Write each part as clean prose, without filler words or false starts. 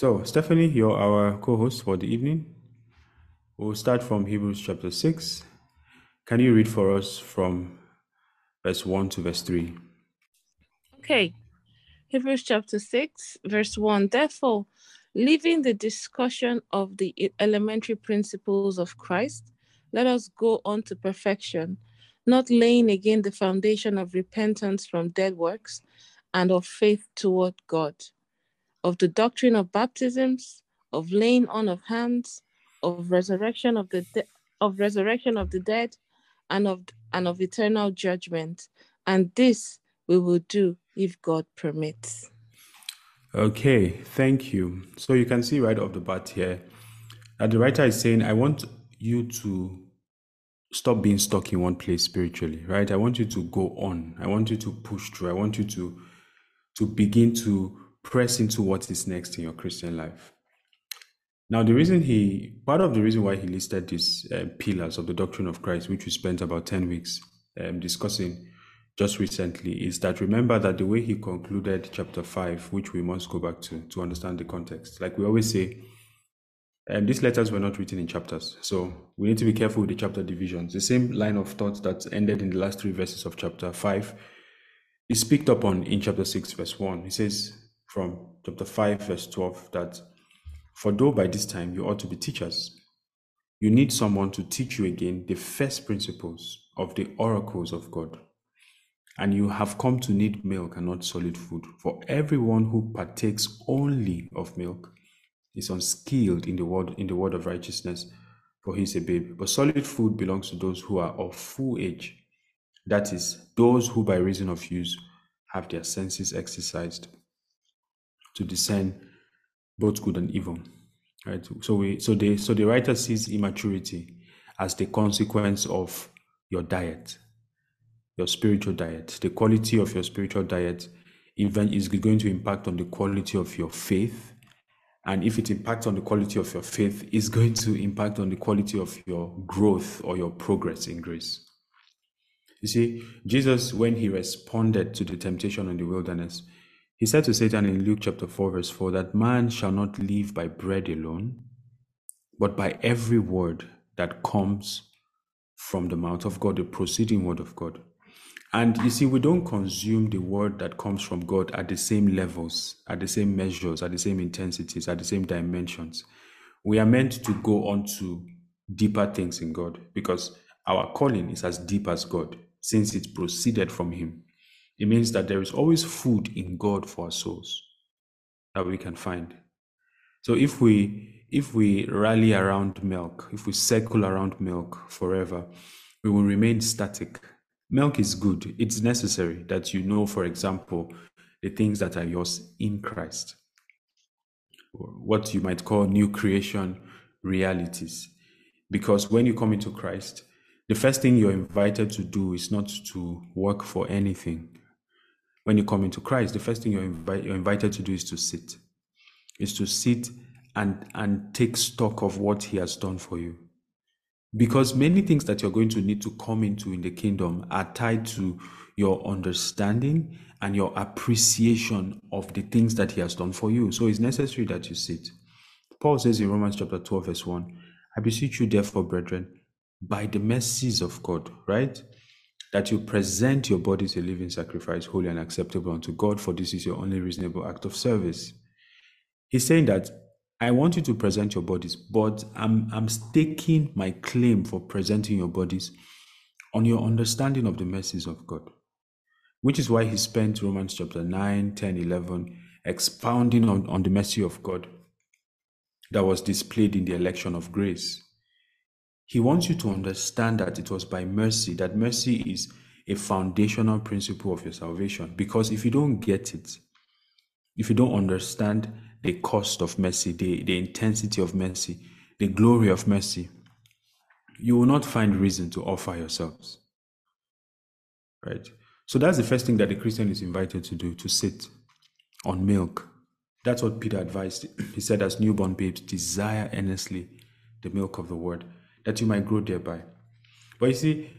So, Stephanie, you're our co-host for the evening. We'll start from Hebrews chapter 6. Can you read for us from verse 1 to verse 3? Okay. Hebrews chapter 6, verse 1. Therefore, leaving the discussion of the elementary principles of Christ, let us go on to perfection, not laying again the foundation of repentance from dead works and of faith toward God, of the doctrine of baptisms, of laying on of hands, of resurrection of the dead, and of eternal judgment. And this we will do if God permits. Okay, thank you. So you can see right off the bat here that the writer is saying, I want you to stop being stuck in one place spiritually, right? I want you to go on. I want you to push through. I want you to begin to press into what is next in your Christian life. Now, part of the reason why he listed these pillars of the doctrine of Christ, which we spent about 10 weeks discussing just recently, is that remember that the way he concluded chapter 5, which we must go back to understand the context. Like we always say, these letters were not written in chapters, so we need to be careful with the chapter divisions. The same line of thought that ended in the last three verses of chapter 5 is picked up on in chapter 6, verse 1. He says, from chapter 5, verse 12, that for though by this time you ought to be teachers, you need someone to teach you again the first principles of the oracles of God. And you have come to need milk and not solid food. For everyone who partakes only of milk is unskilled in the word of righteousness, for he is a babe. But solid food belongs to those who are of full age. That is, those who by reason of use have their senses exercised to discern both good and evil, right? So the writer sees immaturity as the consequence of your diet, your spiritual diet. The quality of your spiritual diet even is going to impact on the quality of your faith, and if it impacts on the quality of your faith, it's going to impact on the quality of your growth or your progress in grace. You see, Jesus, when he responded to the temptation in the wilderness, he said to Satan in Luke chapter 4, verse 4, that man shall not live by bread alone, but by every word that comes from the mouth of God, the proceeding word of God. And you see, we don't consume the word that comes from God at the same levels, at the same measures, at the same intensities, at the same dimensions. We are meant to go on to deeper things in God, because our calling is as deep as God, since it proceeded from him. It means that there is always food in God for our souls that we can find. So if we rally around milk, if we circle around milk forever, we will remain static. Milk is good. It's necessary that you know, for example, the things that are yours in Christ, what you might call new creation realities. Because when you come into Christ, the first thing you're invited to do is not to work for anything. When you come into Christ, the first thing you're invited to do is to sit. Is to sit and take stock of what he has done for you. Because many things that you're going to need to come into in the kingdom are tied to your understanding and your appreciation of the things that he has done for you. So it's necessary that you sit. Paul says in Romans chapter 12, verse 1, I beseech you therefore, brethren, by the mercies of God, right? That you present your bodies a living sacrifice, holy and acceptable unto God, for this is your only reasonable act of service. He's saying that I want you to present your bodies, but I'm staking my claim for presenting your bodies on your understanding of the mercies of God, which is why he spent Romans chapter 9, 10, 11, expounding on the mercy of God that was displayed in the election of grace. He wants you to understand that it was by mercy, that mercy is a foundational principle of your salvation. Because if you don't get it, if you don't understand the cost of mercy, the intensity of mercy, the glory of mercy, you will not find reason to offer yourselves. Right? So that's the first thing that the Christian is invited to do, to sit on milk. That's what Peter advised. He said, as newborn babes, desire earnestly the milk of the word, that you might grow thereby. But you see,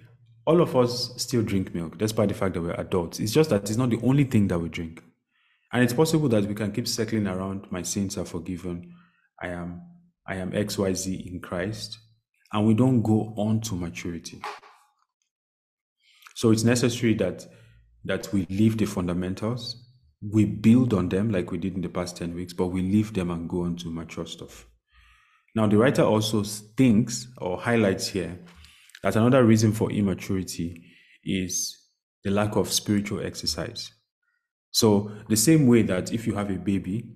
all of us still drink milk, despite the fact that we're adults. It's just that it's not the only thing that we drink. And it's possible that we can keep circling around, my sins are forgiven, I am XYZ in Christ, and we don't go on to maturity. So it's necessary that we leave the fundamentals, we build on them like we did in the past 10 weeks, but we leave them and go on to mature stuff. Now, the writer also thinks or highlights here that another reason for immaturity is the lack of spiritual exercise. So the same way that if you have a baby,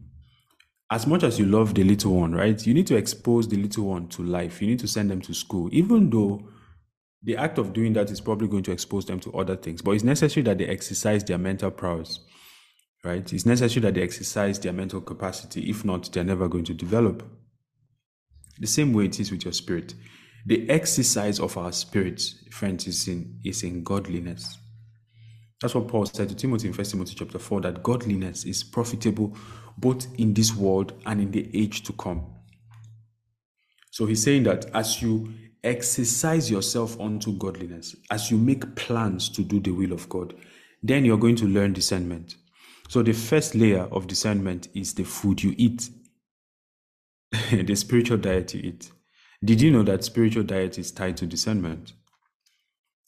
as much as you love the little one, right, you need to expose the little one to life. You need to send them to school, even though the act of doing that is probably going to expose them to other things. But it's necessary that they exercise their mental prowess, right? It's necessary that they exercise their mental capacity. If not, they're never going to develop. The same way it is with your spirit. The exercise of our spirits, friends, is in godliness. That's what Paul said to Timothy in 1 Timothy chapter 4, that godliness is profitable both in this world and in the age to come. So he's saying that as you exercise yourself unto godliness, as you make plans to do the will of God, then you're going to learn discernment. So the first layer of discernment is the food you eat, the spiritual diet you eat. Did you know that spiritual diet is tied to discernment?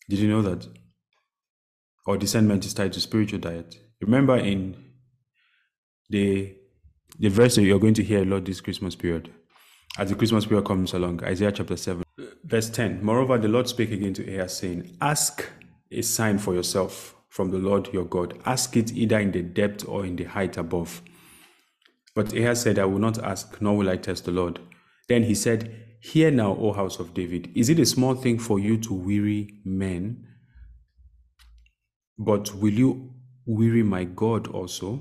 Did you know that? Or discernment is tied to spiritual diet? Remember in the verse that you're going to hear a lot this Christmas period, as the Christmas period comes along, Isaiah chapter 7, verse 10. Moreover, the Lord spake again to Ahaz, saying, ask a sign for yourself from the Lord your God. Ask it either in the depth or in the height above. But Ahaz said, I will not ask, nor will I test the Lord. Then he said, hear now, O house of David, is it a small thing for you to weary men? But will you weary my God also?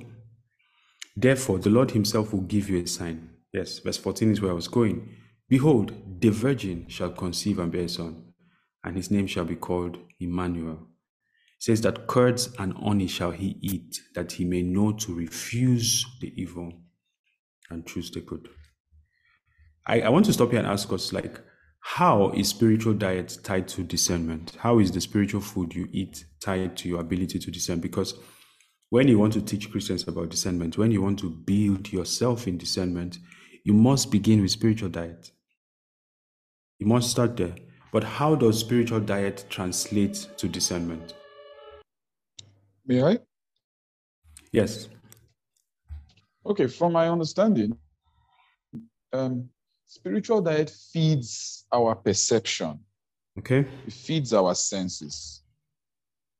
Therefore, the Lord himself will give you a sign. Yes, verse 14 is where I was going. Behold, the virgin shall conceive and bear a son, and his name shall be called Immanuel. It says that curds and honey shall he eat, that he may know to refuse the evil and choose the good. I want to stop here and ask us, like, how is spiritual diet tied to discernment? How is the spiritual food you eat tied to your ability to discern? Because when you want to teach Christians about discernment, when you want to build yourself in discernment, you must begin with spiritual diet. You must start there. But how does spiritual diet translate to discernment? May I? Yes. Okay, from my understanding, spiritual diet feeds our perception. Okay. It feeds our senses.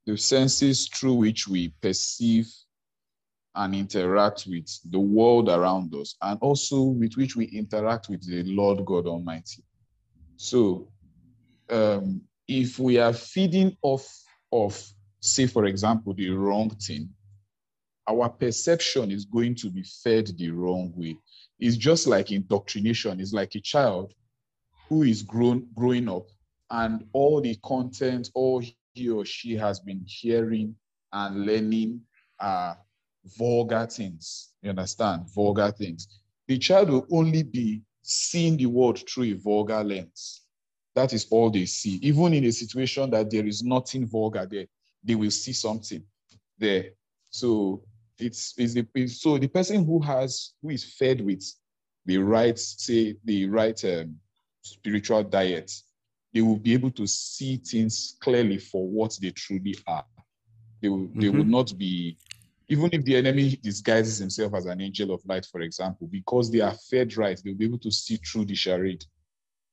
The senses through which we perceive and interact with the world around us, and also with which we interact with the Lord God Almighty. So if we are feeding off of, say, for example, the wrong thing, our perception is going to be fed the wrong way. It's just like indoctrination. It's like a child who is growing up, and all the content, all he or she has been hearing and learning are vulgar things. You understand? Vulgar things. The child will only be seeing the world through a vulgar lens. That is all they see. Even in a situation that there is nothing vulgar there, they will see something there. So the person who is fed with the right spiritual diet, they will be able to see things clearly for what they truly are. They will not be, even if the enemy disguises himself as an angel of light, for example, because they are fed right, they'll be able to see through the charade.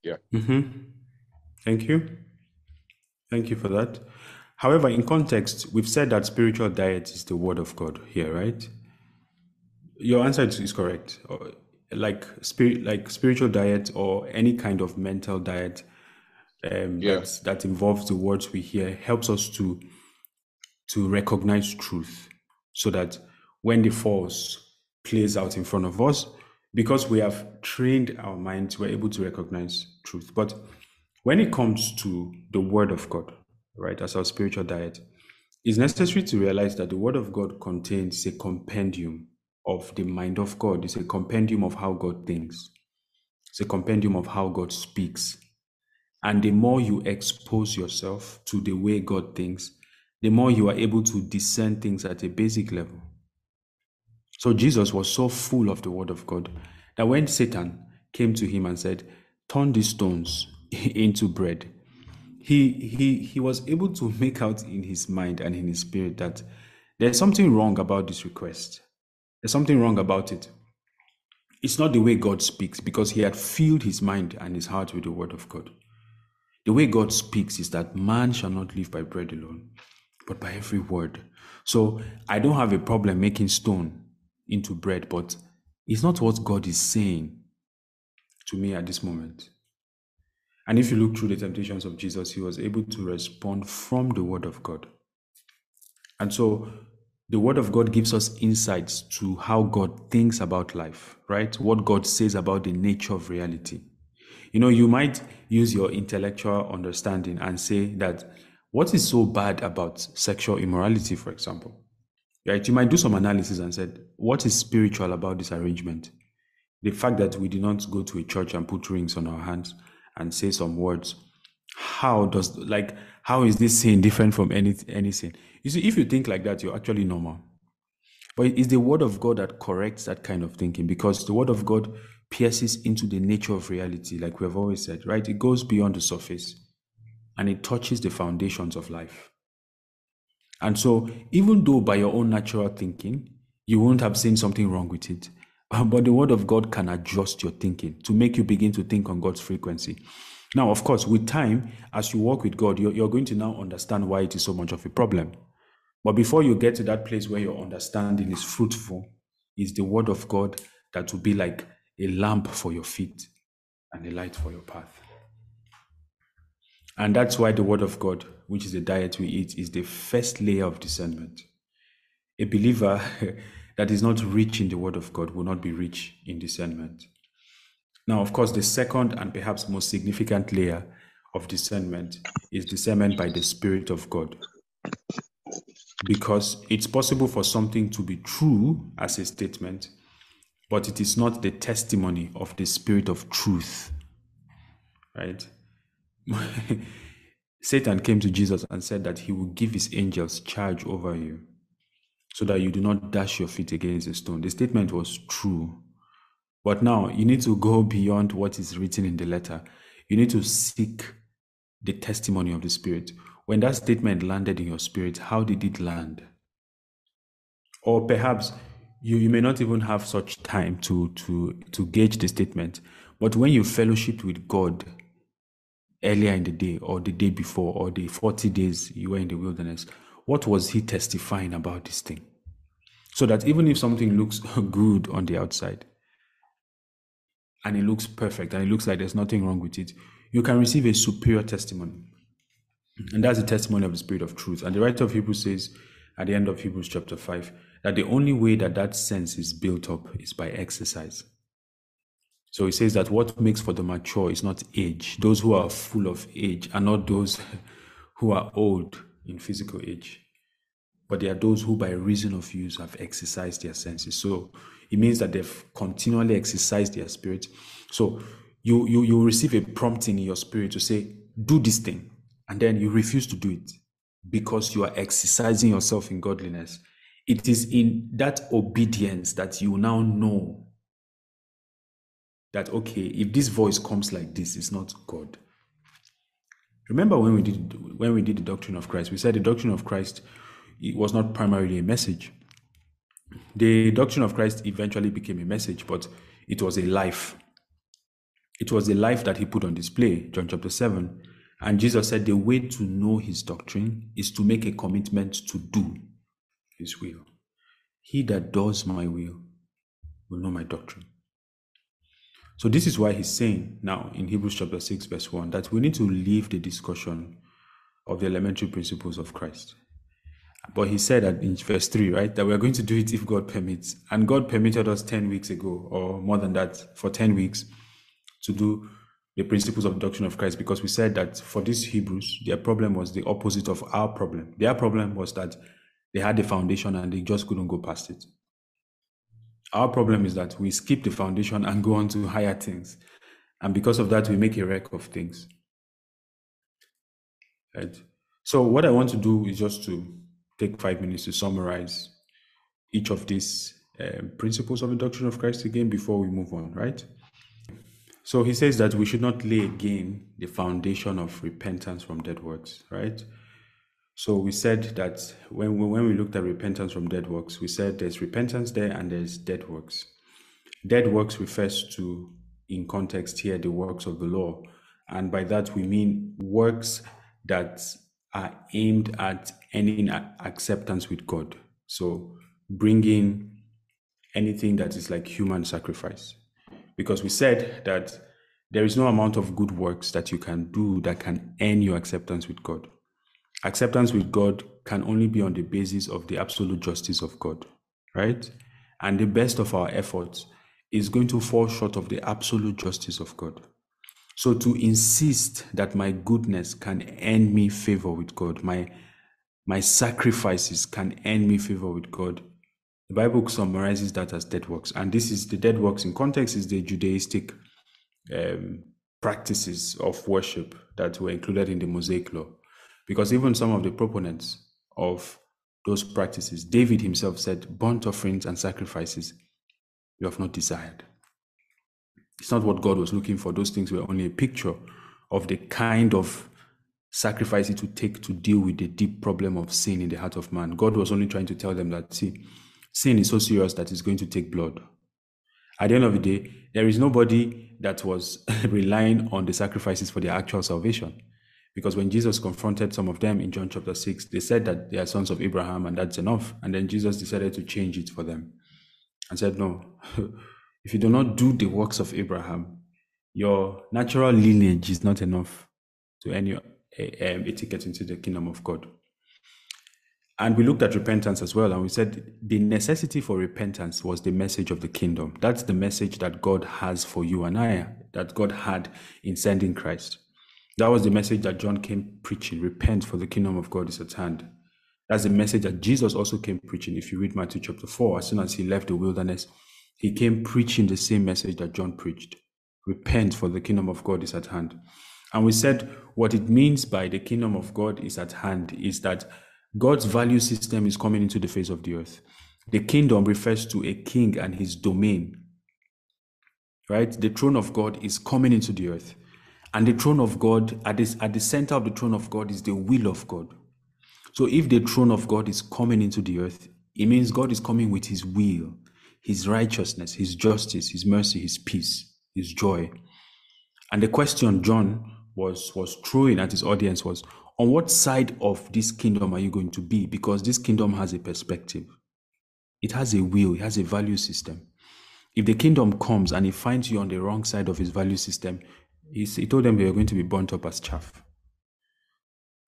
Yeah. Mm-hmm. Thank you. Thank you for that. However, in context, we've said that spiritual diet is the word of God here, right? Your answer is correct. Like spiritual diet or any kind of mental diet that involves the words we hear helps us to recognize truth, so that when the false plays out in front of us, because we have trained our minds, we're able to recognize truth. But when it comes to the word of God, right, as our spiritual diet, it's necessary to realize that the word of God contains a compendium of the mind of God. It's a compendium of how God thinks. It's a compendium of how God speaks. And the more you expose yourself to the way God thinks, the more you are able to discern things at a basic level. So Jesus was so full of the word of God that when Satan came to him and said, turn these stones into bread, he was able to make out in his mind and in his spirit that there's something wrong about this request. There's something wrong about it. It's not the way God speaks, because he had filled his mind and his heart with the word of God. The way God speaks is that man shall not live by bread alone, but by every word. So I don't have a problem making stone into bread, but it's not what God is saying to me at this moment. And if you look through the temptations of Jesus, he was able to respond from the word of God. And so the word of God gives us insights to how God thinks about life, right? What God says about the nature of reality. You know, you might use your intellectual understanding and say that what is so bad about sexual immorality, for example, right? You might do some analysis and said, what is spiritual about this arrangement? The fact that we did not go to a church and put rings on our hands and say some words. How is this sin different from any sin? You see, if you think like that, you're actually normal. But it's the word of God that corrects that kind of thinking, because the word of God pierces into the nature of reality, like we have always said, right? It goes beyond the surface and it touches the foundations of life. And so even though by your own natural thinking, you won't have seen something wrong with it, but the word of God can adjust your thinking to make you begin to think on God's frequency. Now, of course, with time, as you walk with God, you're going to now understand why it is so much of a problem. But before you get to that place where your understanding is fruitful, is the word of God that will be like a lamp for your feet and a light for your path. And that's why the word of God, which is the diet we eat, is the first layer of discernment. A believer that is not rich in the word of God will not be rich in discernment. Now, of course, the second and perhaps most significant layer of discernment is discernment by the Spirit of God. Because it's possible for something to be true as a statement, but it is not the testimony of the Spirit of truth, right? Satan came to Jesus and said that he will give his angels charge over you so that you do not dash your feet against a stone. The statement was true. But now you need to go beyond what is written in the letter. You need to seek the testimony of the Spirit. When that statement landed in your spirit, how did it land? Or perhaps you may not even have such time to gauge the statement. But when you fellowshiped with God earlier in the day, or the day before, or the 40 days you were in the wilderness, what was he testifying about this thing? So that even if something looks good on the outside, and it looks perfect, and it looks like there's nothing wrong with it, you can receive a superior testimony. And that's the testimony of the Spirit of truth. And the writer of Hebrews says at the end of Hebrews chapter 5, that the only way that sense is built up is by exercise. So he says that what makes for the mature is not age. Those who are full of age are not those who are old in physical age, but they are those who by reason of use have exercised their senses. So it means that they've continually exercised their spirit. So you receive a prompting in your spirit to say, do this thing. And then you refuse to do it because you are exercising yourself in godliness. It is in that obedience that you now know that, okay, if this voice comes like this, it's not God. Remember when we did the doctrine of Christ, we said the doctrine of Christ, it was not primarily a message. The doctrine of Christ eventually became a message, but it was a life. It was a life that he put on display, John chapter 7. And Jesus said the way to know his doctrine is to make a commitment to do his will. He that does my will know my doctrine. So this is why he's saying now in Hebrews chapter 6 verse 1 that we need to leave the discussion of the elementary principles of Christ. But he said that in verse 3, right, that we are going to do it if God permits. And God permitted us 10 weeks ago, or more than that, for 10 weeks to do the principles of the doctrine of Christ, because we said that for these Hebrews, their problem was the opposite of our problem. Their problem was that they had the foundation and they just couldn't go past it. Our problem is that we skip the foundation and go on to higher things. And because of that, we make a wreck of things. Right? So what I want to do is just to take 5 minutes to summarize each of these principles of the doctrine of Christ again before we move on, right? So he says that we should not lay again the foundation of repentance from dead works, right? So we said that when we looked at repentance from dead works, we said there's repentance there and there's dead works. Dead works refers to, in context here, the works of the law. And by that we mean works that are aimed at any acceptance with God. So bringing anything that is like human sacrifice. Because we said that there is no amount of good works that you can do that can earn your acceptance with God. Acceptance with God can only be on the basis of the absolute justice of God, right? And the best of our efforts is going to fall short of the absolute justice of God. So to insist that my goodness can earn me favor with God, my sacrifices can earn me favor with God, the Bible summarizes that as dead works. And this is the dead works in context is the Judaistic practices of worship that were included in the Mosaic law. Because even some of the proponents of those practices, David himself said, burnt offerings and sacrifices you have not desired. It's not what God was looking for. Those things were only a picture of the kind of sacrifice it would take to deal with the deep problem of sin in the heart of man. God was only trying to tell them that, see, sin is so serious that it's going to take blood. At the end of the day, there is nobody that was relying on the sacrifices for their actual salvation. Because when Jesus confronted some of them in John chapter 6, they said that they are sons of Abraham and that's enough. And then Jesus decided to change it for them and said, no, if you do not do the works of Abraham, your natural lineage is not enough to earn you a ticket into the kingdom of God. And we looked at repentance as well. And we said the necessity for repentance was the message of the kingdom. That's the message that God has for you and I, that God had in sending Christ. That was the message that John came preaching. Repent, for the kingdom of God is at hand. That's the message that Jesus also came preaching. If you read Matthew chapter 4, as soon as he left the wilderness, he came preaching the same message that John preached. Repent, for the kingdom of God is at hand. And we said what it means by the kingdom of God is at hand is that God's value system is coming into the face of the earth. The kingdom refers to a king and his domain, right? The throne of God is coming into the earth. And the throne of God, at the center of the throne of God is the will of God. So if the throne of God is coming into the earth, it means God is coming with his will, his righteousness, his justice, his mercy, his peace, his joy. And the question John was throwing at his audience was, on what side of this kingdom are you going to be? Because this kingdom has a perspective. It has a will, it has a value system. If the kingdom comes and it finds you on the wrong side of his value system, he told them they were going to be burnt up as chaff,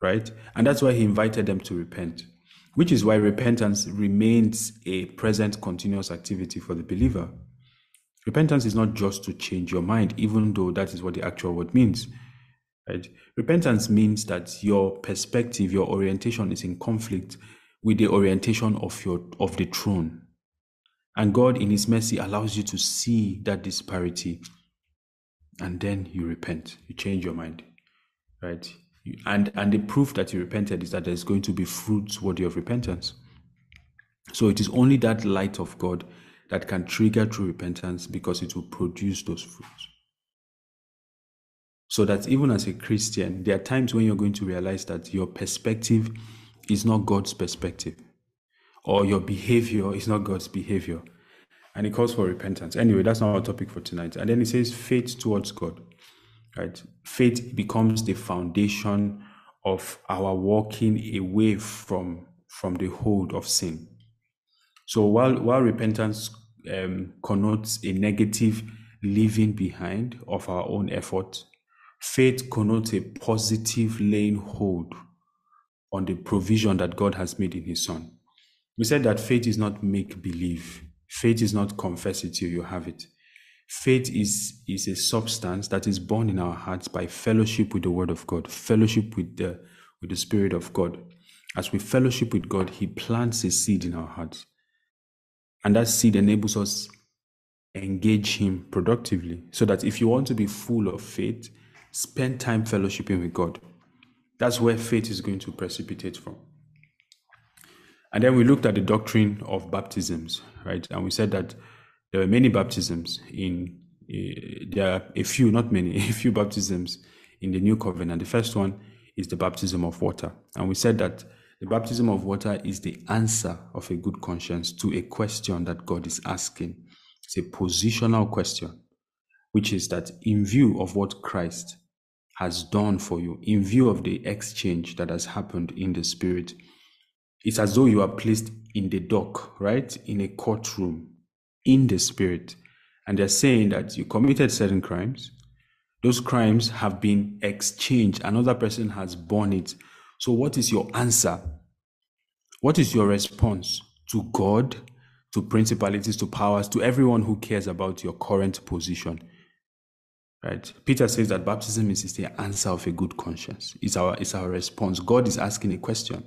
right? And that's why he invited them to repent, which is why repentance remains a present continuous activity for the believer. Repentance is not just to change your mind, even though that is what the actual word means, right? Repentance means that your perspective, your orientation is in conflict with the orientation of the throne. And God in his mercy allows you to see that disparity. And then you repent, you change your mind, right? And the proof that you repented is that there's going to be fruits worthy of repentance. So it is only that light of God that can trigger true repentance, because it will produce those fruits. So that even as a Christian, there are times when you're going to realize that your perspective is not God's perspective, or your behavior is not God's behavior. And it calls for repentance. Anyway, that's not our topic for tonight. And then it says faith towards God, right? Faith becomes the foundation of our walking away from the hold of sin. So while repentance connotes a negative leaving behind of our own effort, faith connotes a positive laying hold on the provision that God has made in his Son. We said that faith is not make-believe. Faith is not confess it till you have it. Faith is a substance that is born in our hearts by fellowship with the Word of God, fellowship with the Spirit of God. As we fellowship with God, he plants a seed in our hearts. And that seed enables us to engage him productively, so that if you want to be full of faith, spend time fellowshipping with God. That's where faith is going to precipitate from. And then we looked at the doctrine of baptisms, right? And we said that there were many baptisms in, there are a few, not many, a few baptisms in the New Covenant. The first one is the baptism of water. And we said that the baptism of water is the answer of a good conscience to a question that God is asking. It's a positional question, which is that in view of what Christ has done for you, in view of the exchange that has happened in the Spirit, it's as though you are placed in the dock, right? In a courtroom, in the Spirit. And they're saying that you committed certain crimes. Those crimes have been exchanged. Another person has borne it. So what is your answer? What is your response to God, to principalities, to powers, to everyone who cares about your current position? Right? Peter says that baptism is the answer of a good conscience. It's our response. God is asking a question.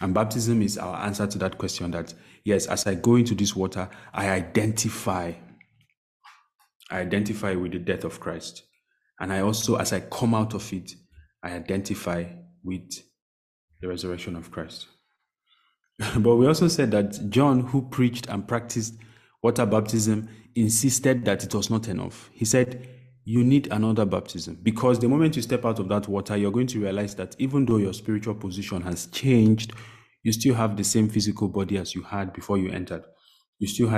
And baptism is our answer to that question, that yes, as I go into this water, I identify with the death of Christ. And I also, as I come out of it, I identify with the resurrection of Christ. But we also said that John, who preached and practiced water baptism, insisted that it was not enough. He said, you need another baptism, because the moment you step out of that water, you're going to realize that even though your spiritual position has changed, you still have the same physical body as you had before you entered. You still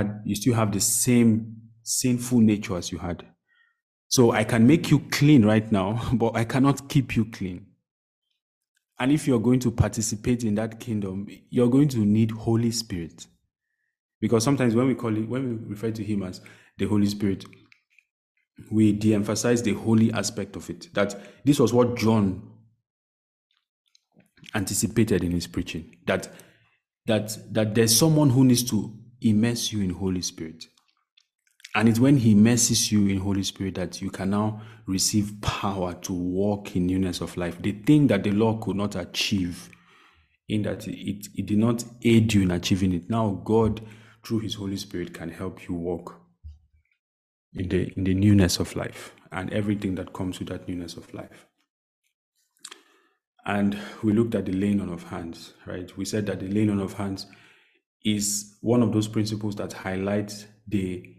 have the same sinful nature as you had. So I can make you clean right now, but I cannot keep you clean. And if you're going to participate in that kingdom, you're going to need Holy Spirit. Because sometimes when we refer to him as the Holy Spirit, we de-emphasize the holy aspect of it. That this was what John anticipated in his preaching. That there's someone who needs to immerse you in Holy Spirit. And it's when he immerses you in Holy Spirit that you can now receive power to walk in newness of life. The thing that the law could not achieve, in that it did not aid you in achieving it. Now God, through his Holy Spirit, can help you walk in the newness of life and everything that comes with that newness of life. And we looked at the laying on of hands, right? We said that the laying on of hands is one of those principles that highlights the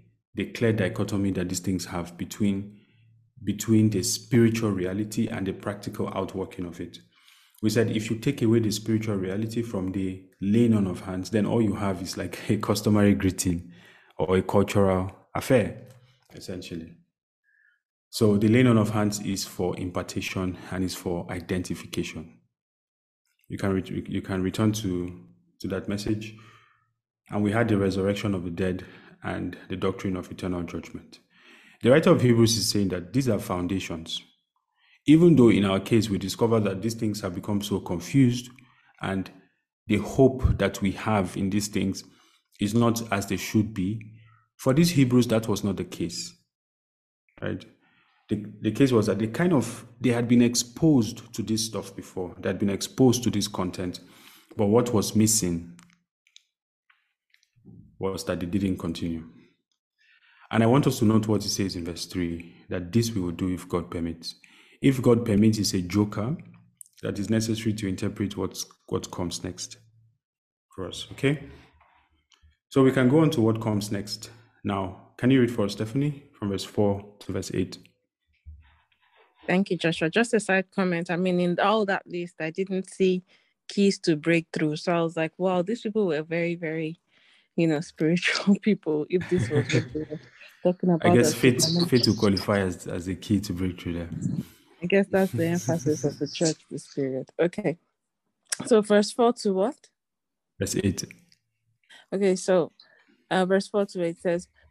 clear dichotomy that these things have between the spiritual reality and the practical outworking of it. We said if you take away the spiritual reality from the laying on of hands, then all you have is like a customary greeting or a cultural affair, essentially. So the laying on of hands is for impartation and is for identification. You can return to that message. And we had the resurrection of the dead and the doctrine of eternal judgment. The writer of Hebrews is saying that these are foundations. Even though in our case we discover that these things have become so confused and the hope that we have in these things is not as they should be, for these Hebrews, that was not the case, right? The case was that they had been exposed to this stuff before. They had been exposed to this content, but what was missing was that they didn't continue. And I want us to note what it says in verse 3, that this we will do if God permits. If God permits is a joker that is necessary to interpret what comes next for us, okay? So we can go on to what comes next. Now, can you read for us, Stephanie, from verse 4 to verse 8? Thank you, Joshua. Just a side comment. I mean, in all that list, I didn't see keys to breakthrough. So I was like, wow, these people were very, very, spiritual people. If this was what they were talking about. I guess fit to qualify as a key to breakthrough there. I guess that's the emphasis of the church this period. Okay. So verse 4 to what? Verse 8. Okay, so verse 4 to 8 says,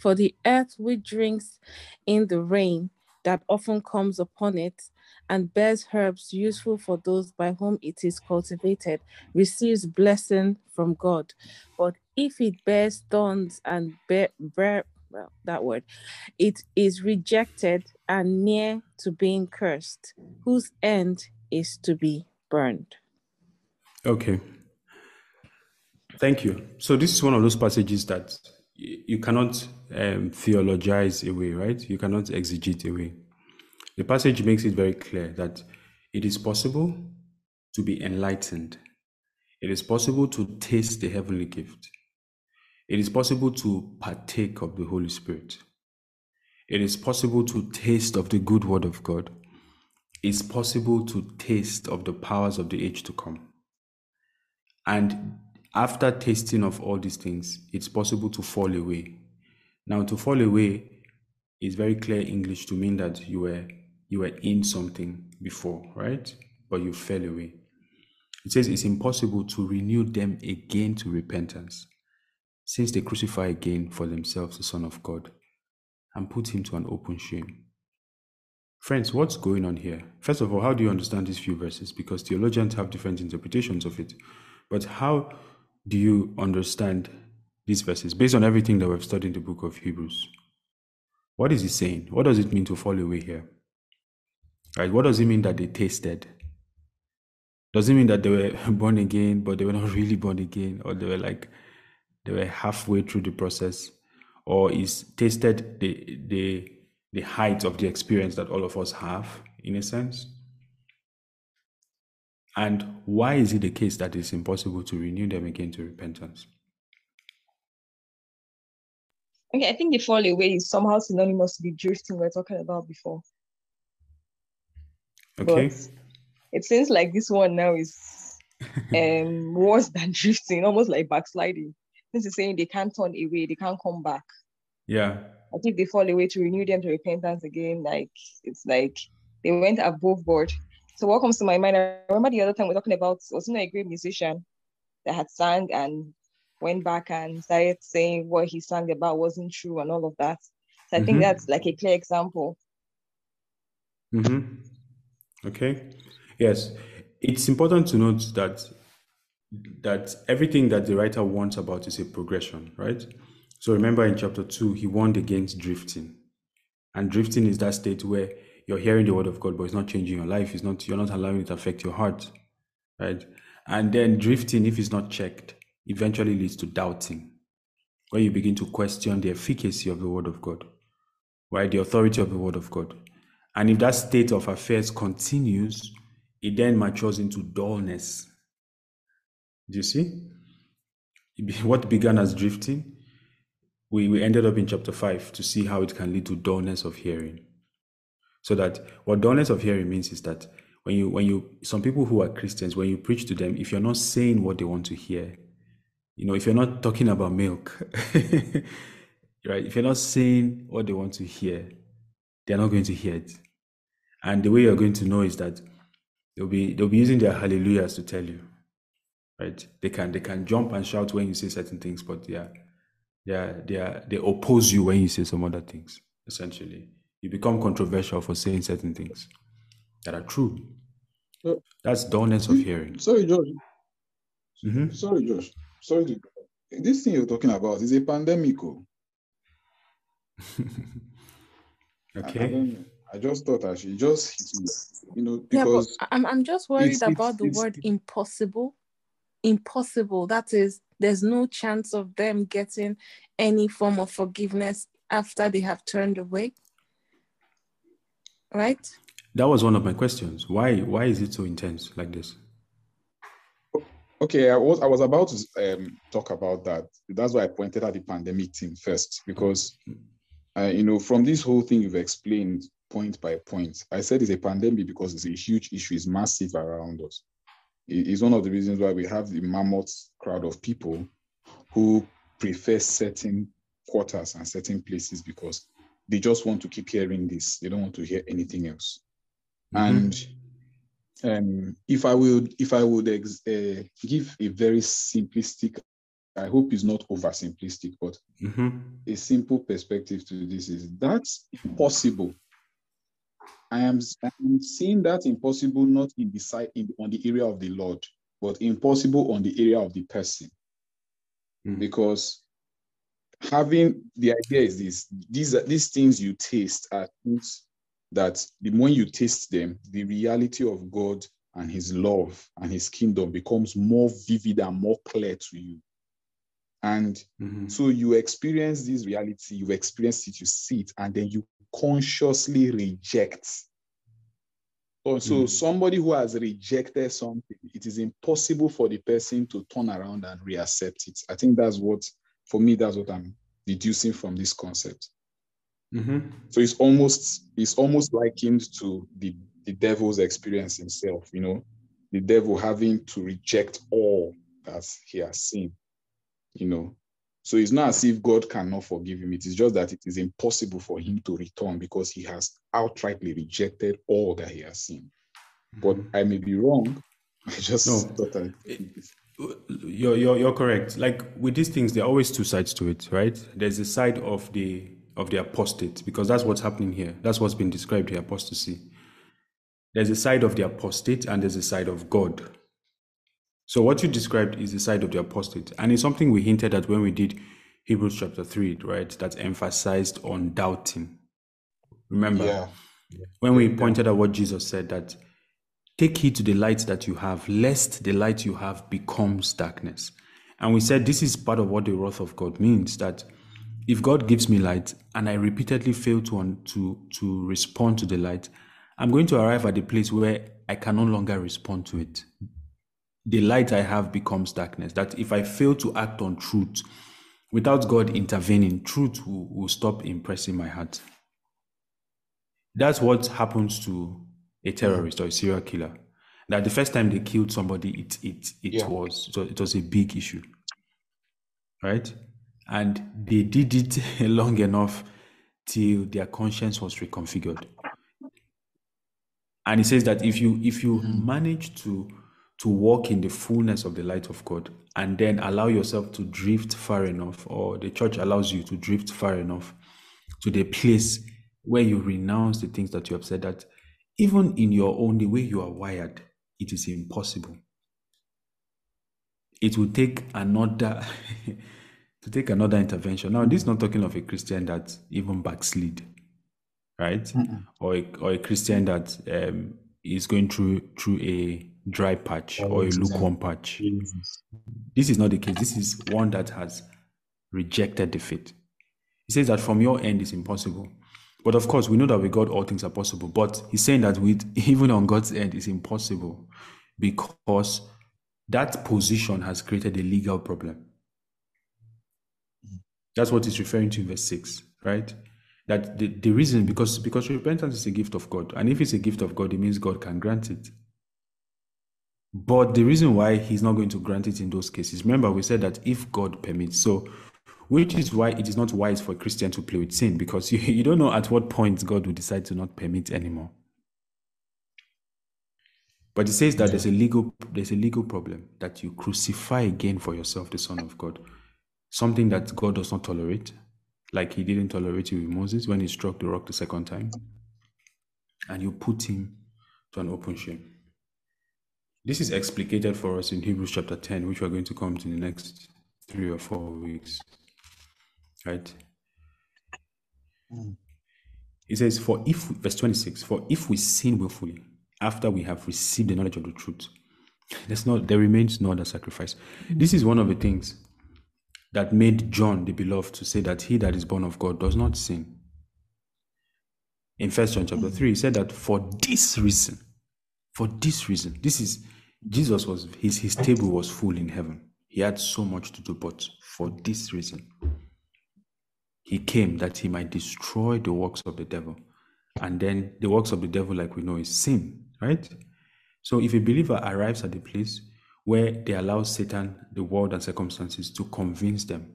For the earth which drinks in the rain that often comes upon it and bears herbs useful for those by whom it is cultivated receives blessing from God. But if it bears thorns and it is rejected and near to being cursed, whose end is to be burned. Okay. Thank you. So this is one of those passages that you cannot theologize away, right? You cannot exegete away. The passage makes it very clear that it is possible to be enlightened. It is possible to taste the heavenly gift. It is possible to partake of the Holy Spirit. It is possible to taste of the good word of God. It's possible to taste of the powers of the age to come. And after tasting of all these things, it's possible to fall away. Now, to fall away is very clear English to mean that you were in something before, right? But you fell away. It says it's impossible to renew them again to repentance, since they crucify again for themselves the Son of God and put him to an open shame. Friends, what's going on here? First of all, how do you understand these few verses? Because theologians have different interpretations of it. But how do you understand these verses based on everything that we've studied in the book of Hebrews? What is it saying? What does it mean to fall away here? Right? What does it mean that they tasted? Does it mean that they were born again, but they were not really born again? Or they were like, they were halfway through the process? Or is tasted the height of the experience that all of us have, in a sense? And why is it the case that it's impossible to renew them again to repentance? Okay, I think the fall away is somehow synonymous to the drifting we were talking about before. Okay. But it seems like this one now is worse than drifting, almost like backsliding. This is saying they can't turn away, they can't come back. Yeah. I think they fall away to renew them to repentance again. Like, it's like they went above board. So what comes to my mind, I remember the other time we were talking about, wasn't there a great musician that had sang and went back and started saying what he sang about wasn't true and all of that. So I think that's like a clear example. Okay. Yes. It's important to note that everything that the writer warns about is a progression, right? So remember in chapter 2, he warned against drifting. And drifting is that state where you're hearing the word of God, but it's not changing your life. You're not allowing it to affect your heart, right? And then drifting, if it's not checked, eventually leads to doubting, where you begin to question the efficacy of the word of God, right? The authority of the word of God. And if that state of affairs continues, it then matures into dullness. Do you see? What began as drifting, we ended up in chapter 5 to see how it can lead to dullness of hearing. So that what dullness of hearing means is that some people who are Christians, when you preach to them, if you're not saying what they want to hear, if you're not talking about milk, right? If you're not saying what they want to hear, they're not going to hear it. And the way you're going to know is that they'll be using their hallelujahs to tell you, right? They can jump and shout when you say certain things, but they oppose you when you say some other things. Essentially, you become controversial for saying certain things that are true. That's dullness of hearing. Sorry, George. Sorry, Josh. Sorry. This thing you're talking about is a pandemic. Okay. I just thought I should just, because... Yeah, I'm just worried about the word impossible. Impossible. That is, there's no chance of them getting any form of forgiveness after they have turned away. Right? That was one of my questions. Why is it so intense like this? Okay, I was about to talk about that. That's why I pointed at the pandemic thing first, because, from this whole thing you've explained, point by point. I said it's a pandemic because it's a huge issue. It's massive around us. It's one of the reasons why we have the mammoth crowd of people who prefer certain quarters and certain places because they just want to keep hearing this. They don't want to hear anything else. And if I would give a very simplistic, I hope it's not oversimplistic, but a simple perspective to this is that's possible. I am seeing that impossible not in the side on the area of the Lord, but impossible on the area of the person. because having the idea is this: these things you taste are things that when you taste them, the reality of God and his love and his kingdom becomes more vivid and more clear to you. And so you experience this reality, you experience it, you see it, and then you consciously reject. So somebody who has rejected something, it is impossible for the person to turn around and reaccept it. I think that's what, for me, that's what I'm deducing from this concept. So it's almost likened to the devil's experience himself, you know, the devil having to reject all that he has seen, you know. So it's not as if God cannot forgive him. It is just that it is impossible for him to return because he has outrightly rejected all that he has seen. But I may be wrong. I just thought You're correct. Like with these things, there are always two sides to it, right? There's the side of the apostate, because that's what's happening here. That's what's been described, the apostasy. There's a side of the apostate and there's a side of God. So what you described is the side of the apostate. And it's something we hinted at when we did Hebrews chapter 3, right? That's emphasized on doubting. Remember, when we pointed at what Jesus said, that take heed to the light that you have, lest the light you have becomes darkness. And we said this is part of what the wrath of God means, that if God gives me light and I repeatedly fail to respond to the light, I'm going to arrive at a place where I can no longer respond to it. The light I have becomes darkness. That if I fail to act on truth, without God intervening, truth will stop impressing my heart. That's what happens to a terrorist or a serial killer. That the first time they killed somebody, it was a big issue, right? And they did it long enough till their conscience was reconfigured. And it says that if you manage to walk in the fullness of the light of God and then allow yourself to drift far enough, or the church allows you to drift far enough to the place where you renounce the things that you have said, that even in your own, the way you are wired, it is impossible. It will take another intervention. Now, this is not talking of a Christian that even backslid, right? Or a Christian that is going through a dry patch or a lukewarm patch. This is not the case. This is one that has rejected the faith. It says that from your end it's impossible. But of course, we know that with God all things are possible. But he's saying that even on God's end it's impossible, because that position has created a legal problem. That's what he's referring to in verse 6, right? That the reason, because repentance is a gift of God. And if it's a gift of God, it means God can grant it. But the reason why he's not going to grant it in those cases, remember we said that if God permits. So, which is why it is not wise for a Christian to play with sin, because you don't know at what point God will decide to not permit anymore. But it says that there's a legal problem, that you crucify again for yourself the Son of God. Something that God does not tolerate, like he didn't tolerate it with Moses when he struck the rock the second time, and you put him to an open shame. This is explicated for us in Hebrews chapter 10, which we're going to come to in the next 3 or 4 weeks, right? It says, verse 26, for if we sin willfully, after we have received the knowledge of the truth, there remains no other sacrifice. This is one of the things that made John the beloved to say that he that is born of God does not sin. In 1 John chapter 3, he said that for this reason, this is, Jesus was, his table was full in heaven. He had so much to do, but for this reason, he came that he might destroy the works of the devil. And then the works of the devil, like we know, is sin, right? So if a believer arrives at the place where they allow Satan, the world and circumstances to convince them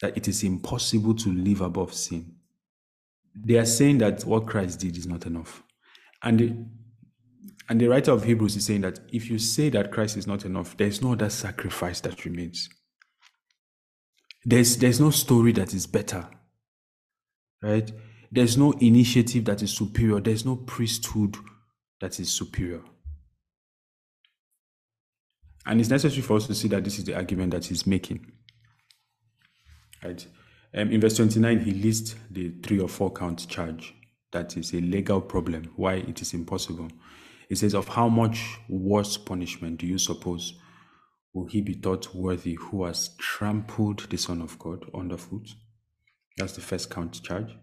that it is impossible to live above sin, they are saying that what Christ did is not enough. And the writer of Hebrews is saying that if you say that Christ is not enough, there's no other sacrifice that remains. There's no story that is better, right? There's no initiative that is superior. There's no priesthood that is superior. And it's necessary for us to see that this is the argument that he's making. right? In verse 29, he lists the 3 or 4 count charge. That is a legal problem, why it is impossible. It says, of how much worse punishment do you suppose will he be thought worthy who has trampled the Son of God underfoot? That's the first count charge.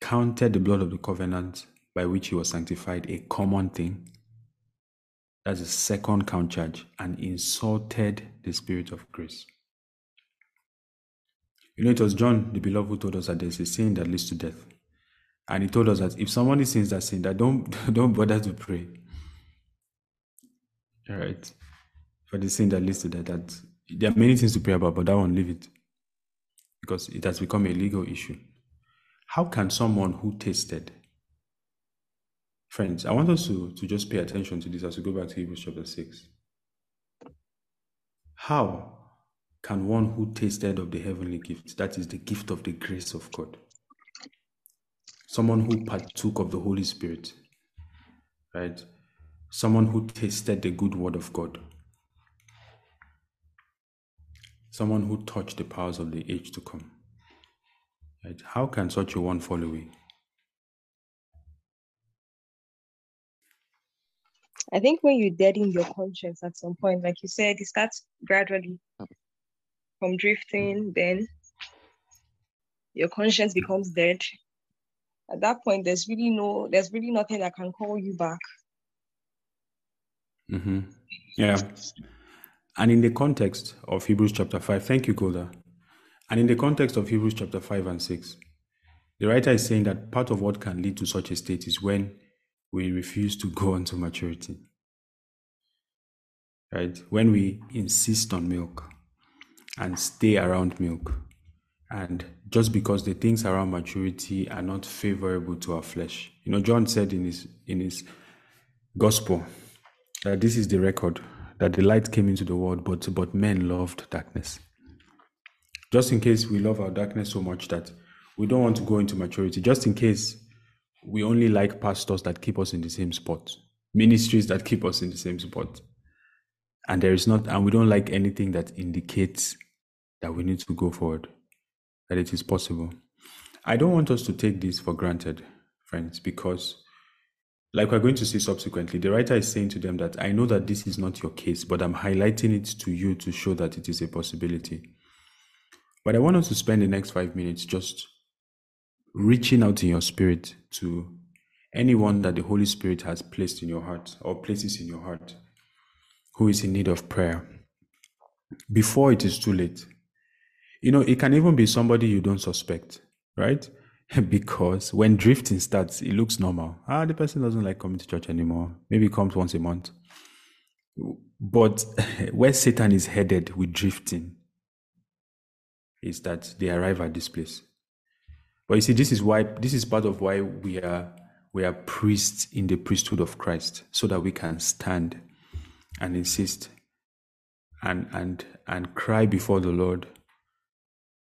Counted the blood of the covenant by which he was sanctified a common thing. That's the second count charge. And insulted the Spirit of grace. You know, it was John the beloved who told us that there's a sin that leads to death. And he told us that if somebody sins that sin, that don't bother to pray. All right. For the sin that leads to death, that there are many things to pray about, but that one, leave it. Because it has become a legal issue. How can someone who tasted? Friends, I want us to just pay attention to this as we go back to Hebrews chapter 6. How can one who tasted of the heavenly gift, that is the gift of the grace of God, someone who partook of the Holy Spirit, right? Someone who tasted the good word of God, someone who touched the powers of the age to come, right? How can such a one fall away? I think when you deaden your conscience at some point, like you said, it starts gradually from drifting, then your conscience becomes dead. At that point, there's really nothing that can call you back. Mm-hmm. Yeah. And in the context of Hebrews chapter 5, thank you, Golda. And in the context of Hebrews chapter 5 and 6, the writer is saying that part of what can lead to such a state is when we refuse to go on to maturity, right? When we insist on milk and stay around milk, and just because the things around maturity are not favorable to our flesh. You know, John said in his gospel that this is the record, that the light came into the world, but men loved darkness. Just in case we love our darkness so much that we don't want to go into maturity, just in case we only like pastors that keep us in the same spot, ministries that keep us in the same spot, and we don't like anything that indicates that we need to go forward, that it is possible. I don't want us to take this for granted, friends, because like we're going to see subsequently, the writer is saying to them that I know that this is not your case, but I'm highlighting it to you to show that it is a possibility. But I want us to spend the next 5 minutes just reaching out in your spirit to anyone that the Holy Spirit has placed in your heart or places in your heart who is in need of prayer before it is too late. You know, it can even be somebody you don't suspect, right? Because when drifting starts, it looks normal. The person doesn't like coming to church anymore. Maybe comes once a month. But where Satan is headed with drifting is that they arrive at this place. But you see, this is part of why we are priests in the priesthood of Christ, so that we can stand and insist and cry before the Lord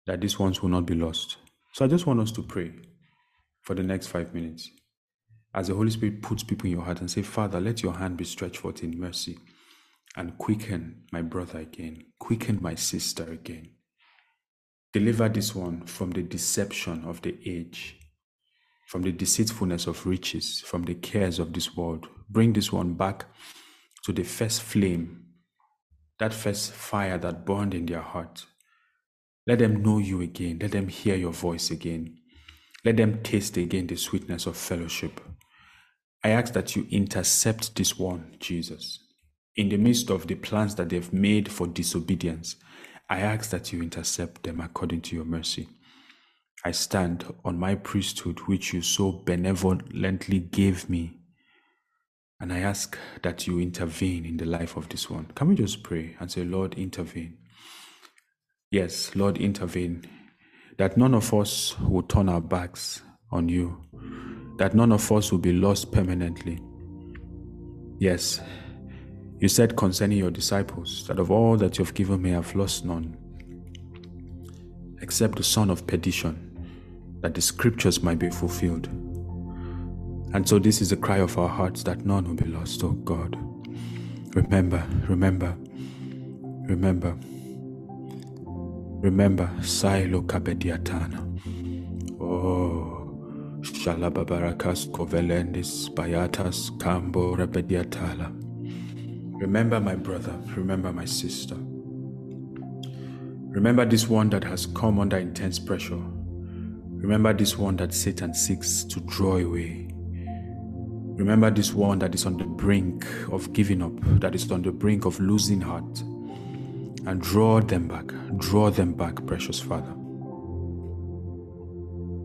that these ones will not be lost. So I just want us to pray for the next 5 minutes as the Holy Spirit puts people in your heart and say, Father, let your hand be stretched forth in mercy and quicken my brother again, quicken my sister again. Deliver this one from the deception of the age, from the deceitfulness of riches, from the cares of this world. Bring this one back to the first flame, that first fire that burned in their heart. Let them know you again. Let them hear your voice again. Let them taste again the sweetness of fellowship. I ask that you intercept this one, Jesus. In the midst of the plans that they've made for disobedience, I ask that you intercept them according to your mercy. I stand on my priesthood, which you so benevolently gave me. And I ask that you intervene in the life of this one. Can we just pray and say, Lord, intervene? Yes, Lord, intervene, that none of us will turn our backs on you, that none of us will be lost permanently. Yes, you said concerning your disciples that of all that you have given me, I have lost none, except the son of perdition, that the scriptures might be fulfilled. And so this is the cry of our hearts, that none will be lost, oh God. Remember. Remember, Silo Kabediatana. Oh, Shalababarakas Kovelendis Bayatas Kambo Rabediatala. Remember, my brother. Remember, my sister. Remember this one that has come under intense pressure. Remember this one that Satan seeks to draw away. Remember this one that is on the brink of giving up, that is on the brink of losing heart. And draw them back, precious Father.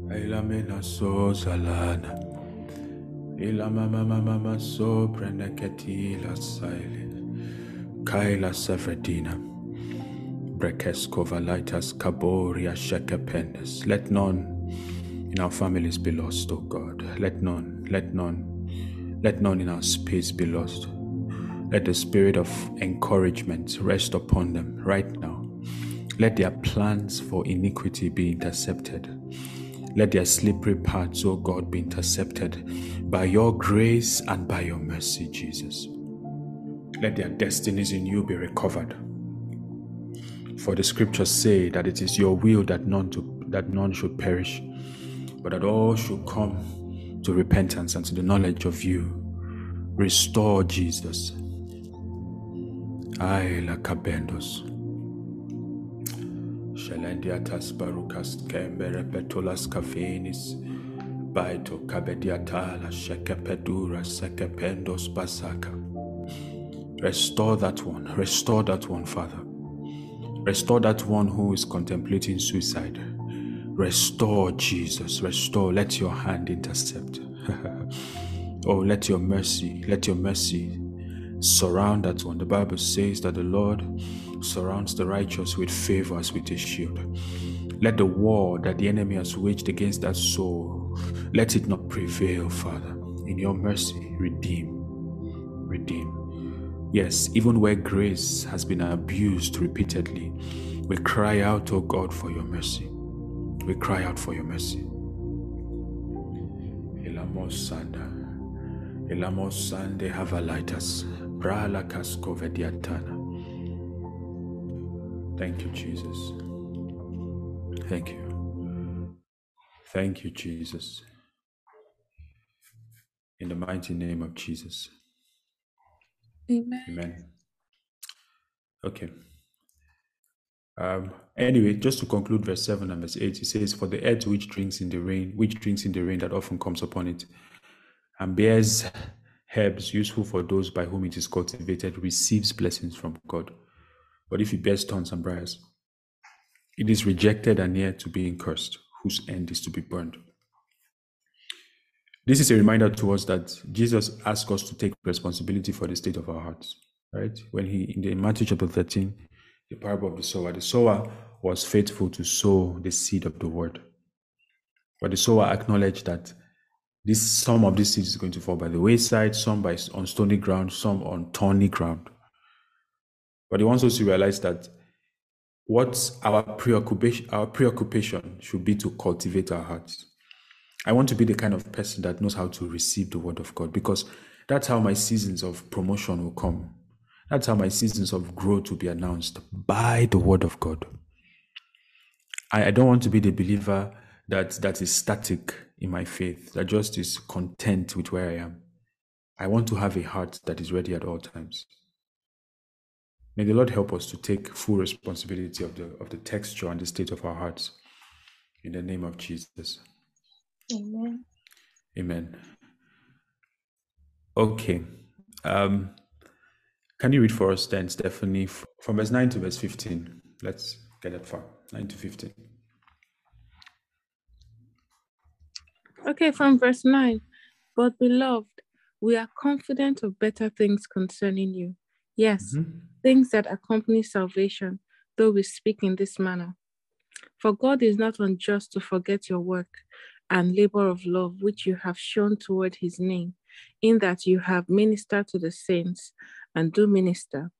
Let none in our families be lost, O God. Let none in our space be lost. Let the spirit of encouragement rest upon them right now. Let their plans for iniquity be intercepted. Let their slippery paths, O God, be intercepted by your grace and by your mercy, Jesus. Let their destinies in you be recovered. For the scriptures say that it is your will that none should perish, but that all should come to repentance and to the knowledge of you. Restore, Jesus. Ay la cabendos. Shalendiatas barukas kembere petolas cafenis. Baito cabediatala shekepedura sekependos basaka. Restore that one, Father. Restore that one who is contemplating suicide. Restore, Jesus. Restore. Let your hand intercept. Oh, let your mercy surround that one. The Bible says that the Lord surrounds the righteous with favor as with a shield. Let the war that the enemy has waged against that soul, let it not prevail, Father. In your mercy, redeem. Yes, even where grace has been abused repeatedly, we cry out, oh God, for your mercy. We cry out for your mercy. Elamos Sande Havalitas, Brala Casco Vediatana. Thank you, Jesus. Thank you. Thank you, Jesus. In the mighty name of Jesus. Amen. Okay. Anyway, just to conclude, verse 7 and verse 8, it says, "For the earth which drinks in the rain that often comes upon it, and bears herbs useful for those by whom it is cultivated, receives blessings from God. But if it bears thorns and briars, it is rejected and near to being cursed, whose end is to be burned." This is a reminder to us that Jesus asks us to take responsibility for the state of our hearts, right? When in Matthew chapter 13, the parable of the sower was faithful to sow the seed of the word. But the sower acknowledged that some of these seeds is going to fall by the wayside, some on stony ground, some on thorny ground. But he wants us to realize that what our preoccupation should be to cultivate our hearts. I want to be the kind of person that knows how to receive the word of God, because that's how my seasons of promotion will come. That's how my seasons of growth will be announced, by the word of God. I don't want to be the believer that is static in my faith, that just is content with where I am. I want to have a heart that is ready at all times. May the Lord help us to take full responsibility of the texture and the state of our hearts. In the name of Jesus. Amen. Amen. Okay. Can you read for us then, Stephanie, from verse 9 to verse 15? Let's get that far. 9 to 15. Okay, from verse 9. "But beloved, we are confident of better things concerning you. Yes, things that accompany salvation, though we speak in this manner. For God is not unjust to forget your work and labor of love, which you have shown toward his name, in that you have ministered to the saints and do minister.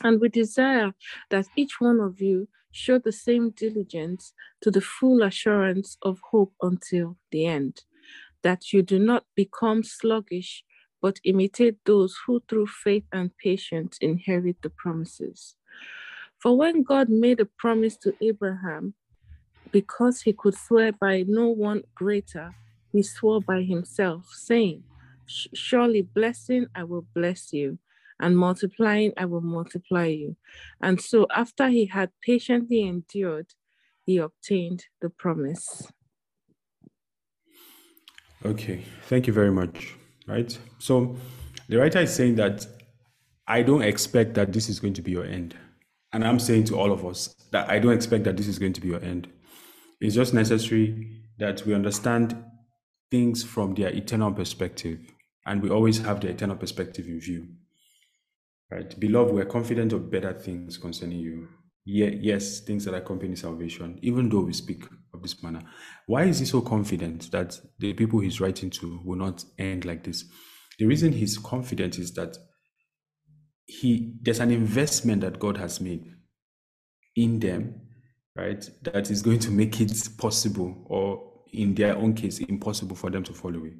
And we desire that each one of you show the same diligence to the full assurance of hope until the end, that you do not become sluggish, but imitate those who through faith and patience inherit the promises. For when God made a promise to Abraham, because he could swear by no one greater, he swore by himself, saying, surely blessing, I will bless you, and multiplying, I will multiply you. And so after he had patiently endured, he obtained the promise. Okay, thank you very much. Right? So the writer is saying that I don't expect that this is going to be your end. And I'm saying to all of us that I don't expect that this is going to be your end. It's just necessary that we understand things from their eternal perspective. And we always have the eternal perspective in view. Right? Beloved, we're confident of better things concerning you. Yes, things that accompany salvation, even though we speak of this manner. Why is he so confident that the people he's writing to will not end like this? The reason he's confident is that there's an investment that God has made in them, right? That is going to make it possible, or in their own case, impossible for them to fall away.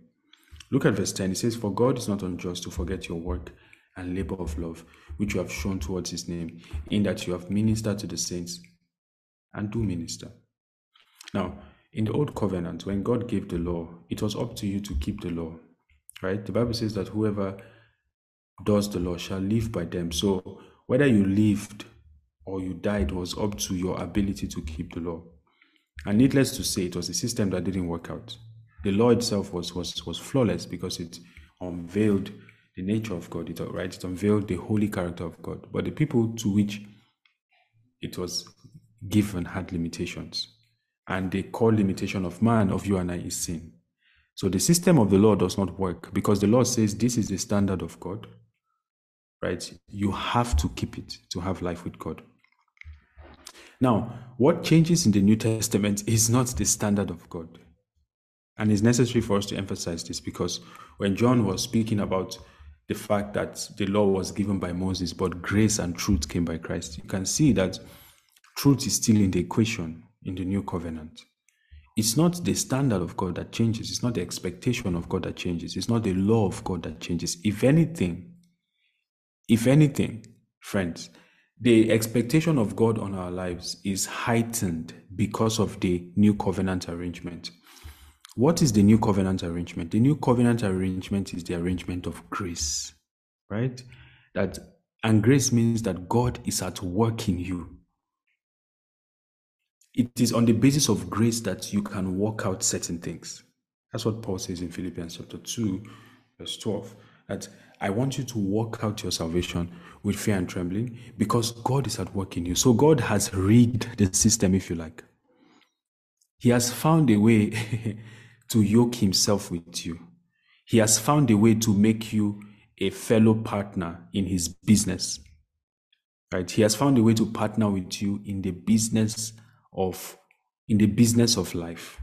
Look at verse 10. It says, for God is not unjust to forget your work and labor of love, which you have shown towards his name, in that you have ministered to the saints and do minister. Now, in the old covenant, when God gave the law, it was up to you to keep the law, right? The Bible says that whoever does the law shall live by them. So whether you lived or you died was up to your ability to keep the law. And needless to say, it was a system that didn't work out. The law itself was flawless because it unveiled the nature of God, right? It unveiled the holy character of God. But the people to which it was given had limitations. And the core limitation of man, of you and I, is sin. So the system of the law does not work because the law says this is the standard of God, right? You have to keep it to have life with God. Now, what changes in the New Testament is not the standard of God. And it's necessary for us to emphasize this because when John was speaking about the fact that the law was given by Moses, but grace and truth came by Christ, you can see that truth is still in the equation in the new covenant. It's not the standard of God that changes. It's not the expectation of God that changes. It's not the law of God that changes. If anything, friends, the expectation of God on our lives is heightened because of the new covenant arrangement. What is the new covenant arrangement? The new covenant arrangement is the arrangement of grace, right? And grace means that God is at work in you. It is on the basis of grace that you can work out certain things. That's what Paul says in Philippians chapter 2, verse 12, that I want you to work out your salvation with fear and trembling because God is at work in you. So God has rigged the system, if you like. He has found a way to yoke himself with you. He has found a way to make you a fellow partner in his business, right? He has found a way to partner with you in the business of life.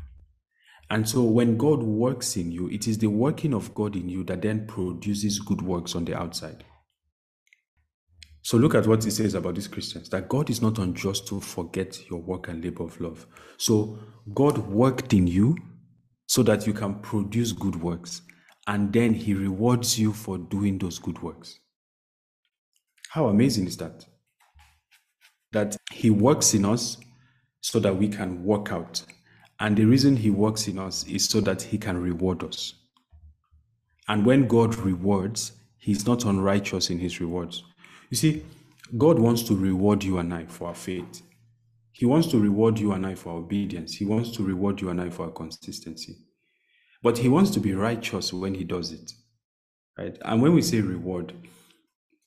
And so when God works in you, it is the working of God in you that then produces good works on the outside. So look at what he says about these Christians, that God is not unjust to forget your work and labor of love. So God worked in you so that you can produce good works, and then he rewards you for doing those good works. How amazing is that? That he works in us so that we can work out. And the reason he works in us is so that he can reward us. And when God rewards, he's not unrighteous in his rewards. You see, God wants to reward you and I for our faith. He wants to reward you and I for our obedience. He wants to reward you and I for our consistency. But he wants to be righteous when he does it, right? And when we say reward,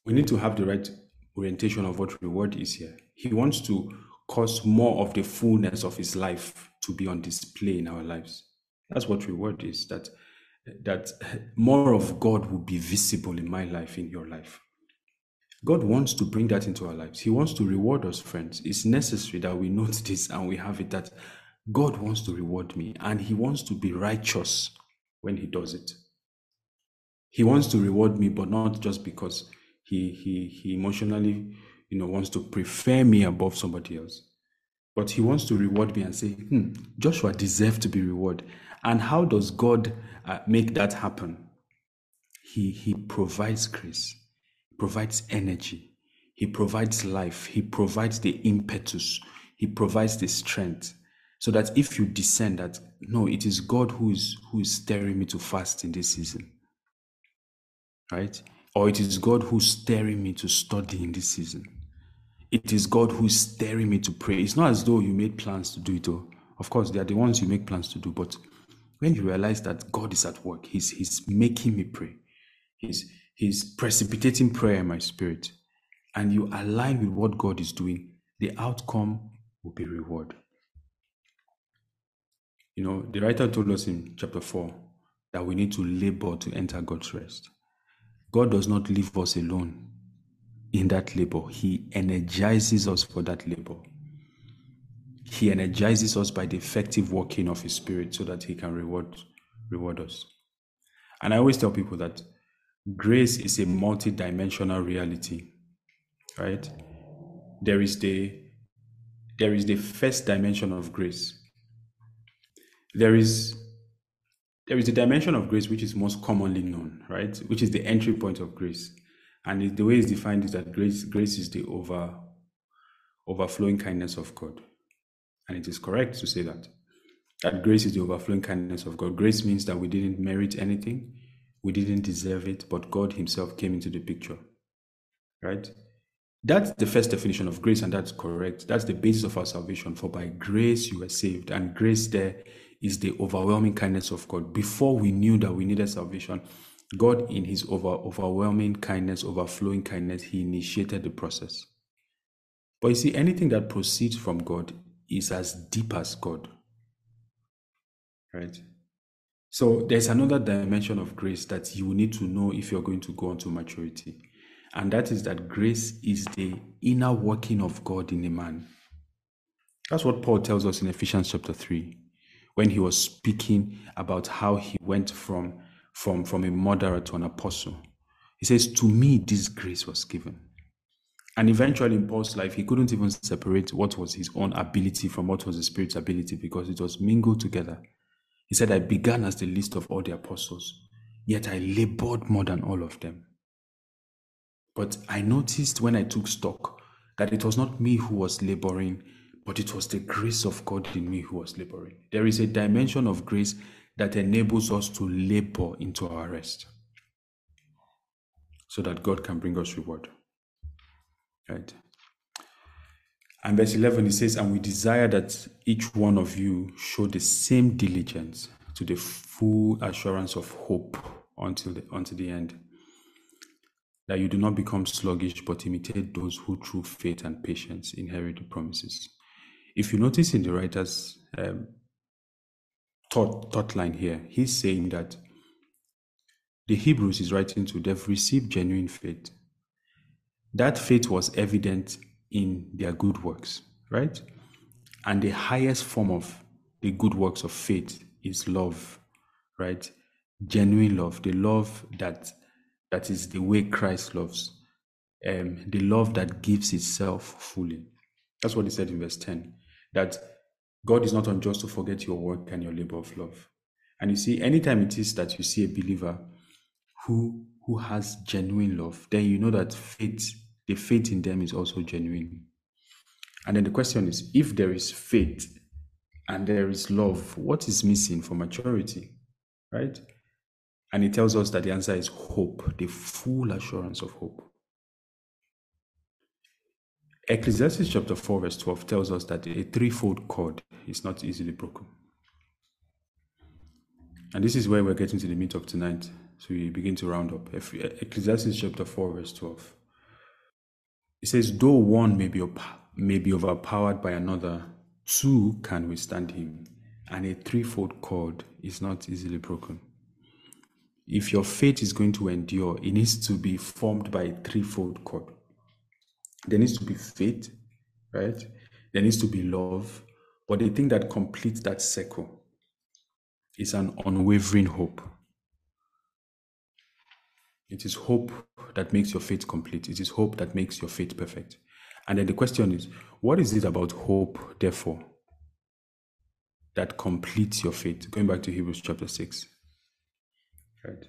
we need to have the right orientation of what reward is here. He wants to cause more of the fullness of his life to be on display in our lives. That's what reward is, that more of God will be visible in my life, in your life. God wants to bring that into our lives. He wants to reward us, friends. It's necessary that we note this and we have it, that God wants to reward me and he wants to be righteous when he does it. He wants to reward me, but not just because he emotionally, wants to prefer me above somebody else. But he wants to reward me and say, Joshua deserved to be rewarded. And how does God make that happen? He provides grace. Provides energy, He provides life. He provides the impetus. He provides the strength. So that if you discern that, no, it is God who is stirring me to fast in this season, right? Or it is God who's stirring me to study in this season. It is God who's stirring me to pray. It's not as though you made plans to do it all. Of course, they are the ones you make plans to do. But when you realize that God is at work, He's making me pray. He's precipitating prayer in my spirit. And you align with what God is doing, the outcome will be reward. You know, the writer told us in chapter 4 that we need to labor to enter God's rest. God does not leave us alone in that labor. He energizes us for that labor. He energizes us by the effective working of His Spirit so that He can reward us. And I always tell people that grace is a multi-dimensional reality, right? There is the first dimension of grace. There is the dimension of grace which is most commonly known, right? Which is the entry point of grace. And the way it's defined is that grace is the overflowing kindness of God. And it is correct to say that grace is the overflowing kindness of God. Grace means that we didn't merit anything. We didn't deserve it, but God Himself came into the picture, right? That's the first definition of grace, and that's correct. That's the basis of our salvation. For by grace you were saved, and grace there is the overwhelming kindness of God. Before we knew that we needed salvation, God in His overwhelming kindness, overflowing kindness, He initiated the process. But you see, anything that proceeds from God is as deep as God, right? So there's another dimension of grace that you will need to know if you're going to go on to maturity. And that is that grace is the inner working of God in a man. That's what Paul tells us in Ephesians chapter 3, when he was speaking about how he went from a murderer to an apostle. He says, to me, this grace was given. And eventually in Paul's life, he couldn't even separate what was his own ability from what was the Spirit's ability, because it was mingled together. He said, I began as the least of all the apostles, yet I labored more than all of them. But I noticed when I took stock that it was not me who was laboring, but it was the grace of God in me who was laboring. There is a dimension of grace that enables us to labor into our rest so that God can bring us reward. Right? And verse 11, it says, and we desire that each one of you show the same diligence to the full assurance of hope until the end, that you do not become sluggish, but imitate those who through faith and patience inherit the promises. If you notice in the writer's thought line here, he's saying that the Hebrews is writing to, they've received genuine faith. That faith was evident in their good works, right? And the highest form of the good works of faith is love, right? Genuine love, the love that is the way Christ loves, the love that gives itself fully. That's what he said in verse 10, that God is not unjust to forget your work and your labor of love. And you see, anytime it is that you see a believer who has genuine love, then you know that the faith in them is also genuine. And then the question is, if there is faith and there is love, what is missing for maturity, right? And it tells us that the answer is hope, the full assurance of hope. Ecclesiastes chapter 4 verse 12 tells us that a threefold cord is not easily broken. And this is where we're getting to the meat of tonight. So we begin to round up. Ecclesiastes chapter 4 verse 12. It says, though one may be overpowered by another, two can withstand him, and a threefold cord is not easily broken. If your faith is going to endure, it needs to be formed by a threefold cord. There needs to be faith, right? There needs to be love. But the thing that completes that circle is an unwavering hope. It is hope that makes your faith complete. It is hope that makes your faith perfect. And then the question is, what is it about hope, therefore, that completes your faith? Going back to Hebrews chapter 6. Right.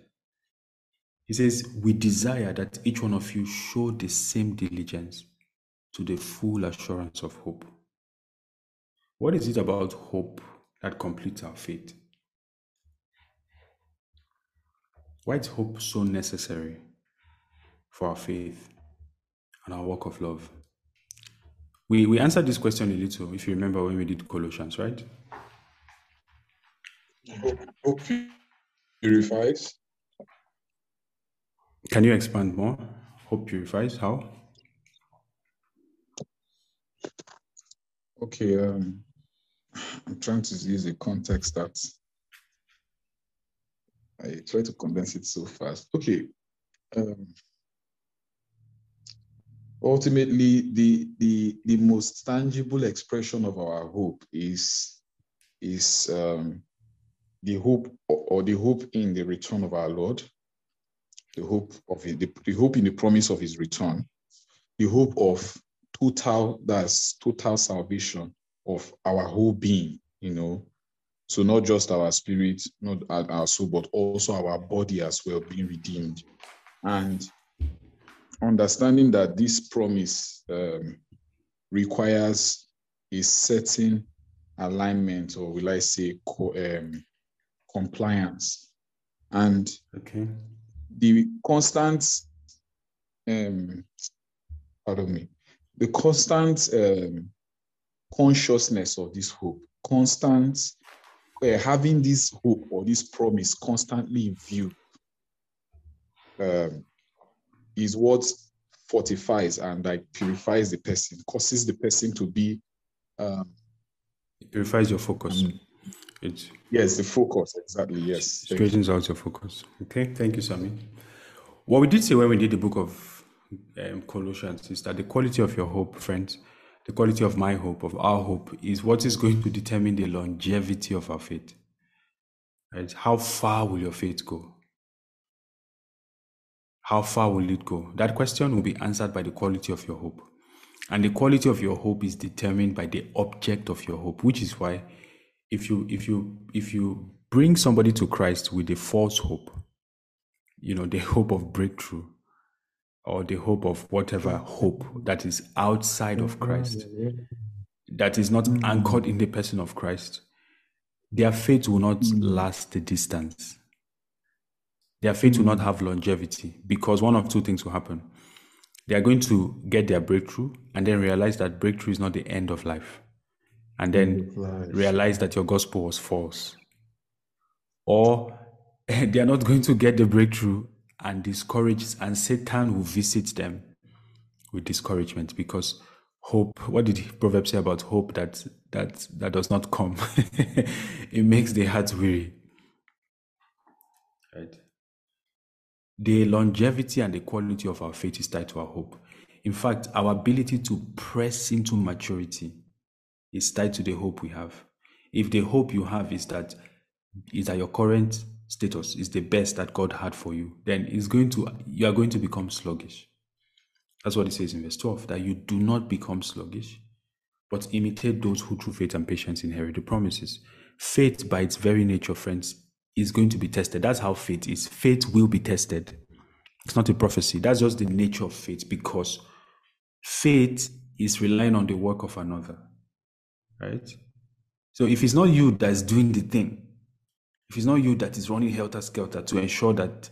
He says, we desire that each one of you show the same diligence to the full assurance of hope. What is it about hope that completes our faith? Why is hope so necessary for our faith and our walk of love? We answered this question a little, if you remember, when we did Colossians, right? Hope purifies. Can you expand more? Hope purifies, how? Okay, I'm trying to use a context that I try to condense it so fast. Okay. Ultimately, the most tangible expression of our hope is the hope, or the hope in the return of our Lord, the hope in the promise of his return, the hope of total salvation of our whole being, So not just our spirit, not our soul, but also our body as well being redeemed. And understanding that this promise requires a certain alignment, or will I say compliance. And okay, the constant, consciousness of this hope, having this hope or this promise constantly in view is what fortifies and purifies the person, causes the person to be... It purifies your focus. Yes, the focus, exactly, yes. Straightens out your focus. Okay, thank you, Sami. What we did say when we did the book of Colossians is that the quality of your hope, friends, the quality of my hope, of our hope, is what is going to determine the longevity of our faith. Right? How far will your faith go? How far will it go? That question will be answered by the quality of your hope. And the quality of your hope is determined by the object of your hope, which is why if you bring somebody to Christ with a false hope, the hope of breakthrough, or the hope of whatever hope that is outside of Christ, that is not anchored in the person of Christ, their faith will not last the distance. Their faith will not have longevity, because one of two things will happen. They are going to get their breakthrough and then realize that breakthrough is not the end of life. And then realize that your gospel was false. Or they are not going to get the breakthrough and discouraged, and Satan will visit them with discouragement, because hope, what did Proverbs say about hope that does not come? It makes the heart weary. Right. The longevity and the quality of our faith is tied to our hope. In fact, our ability to press into maturity is tied to the hope we have. If the hope you have is that your current status is the best that God had for you, then you are going to become sluggish. That's what it says in verse 12, that you do not become sluggish, but imitate those who through faith and patience inherit the promises. Faith, by its very nature, friends, is going to be tested. That's how faith is. Faith will be tested. It's not a prophecy. That's just the nature of faith, because faith is relying on the work of another, right? So if it's not you that's doing the thing, if it's not you that is running helter-skelter to ensure that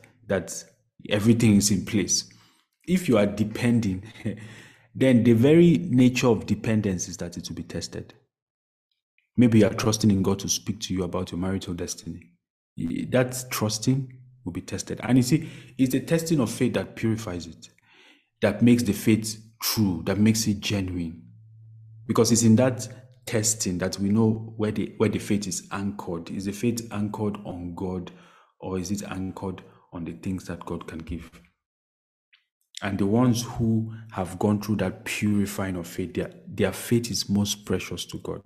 everything is in place, if you are depending, then the very nature of dependence is that it will be tested. Maybe you are trusting in God to speak to you about your marital destiny. That trusting will be tested. And you see, it's the testing of faith that purifies it, that makes the faith true, that makes it genuine. Because it's in that testing that we know where the faith is anchored. Is the faith anchored on God, or is it anchored on the things that God can give? And the ones who have gone through that purifying of faith, their faith is most precious to God.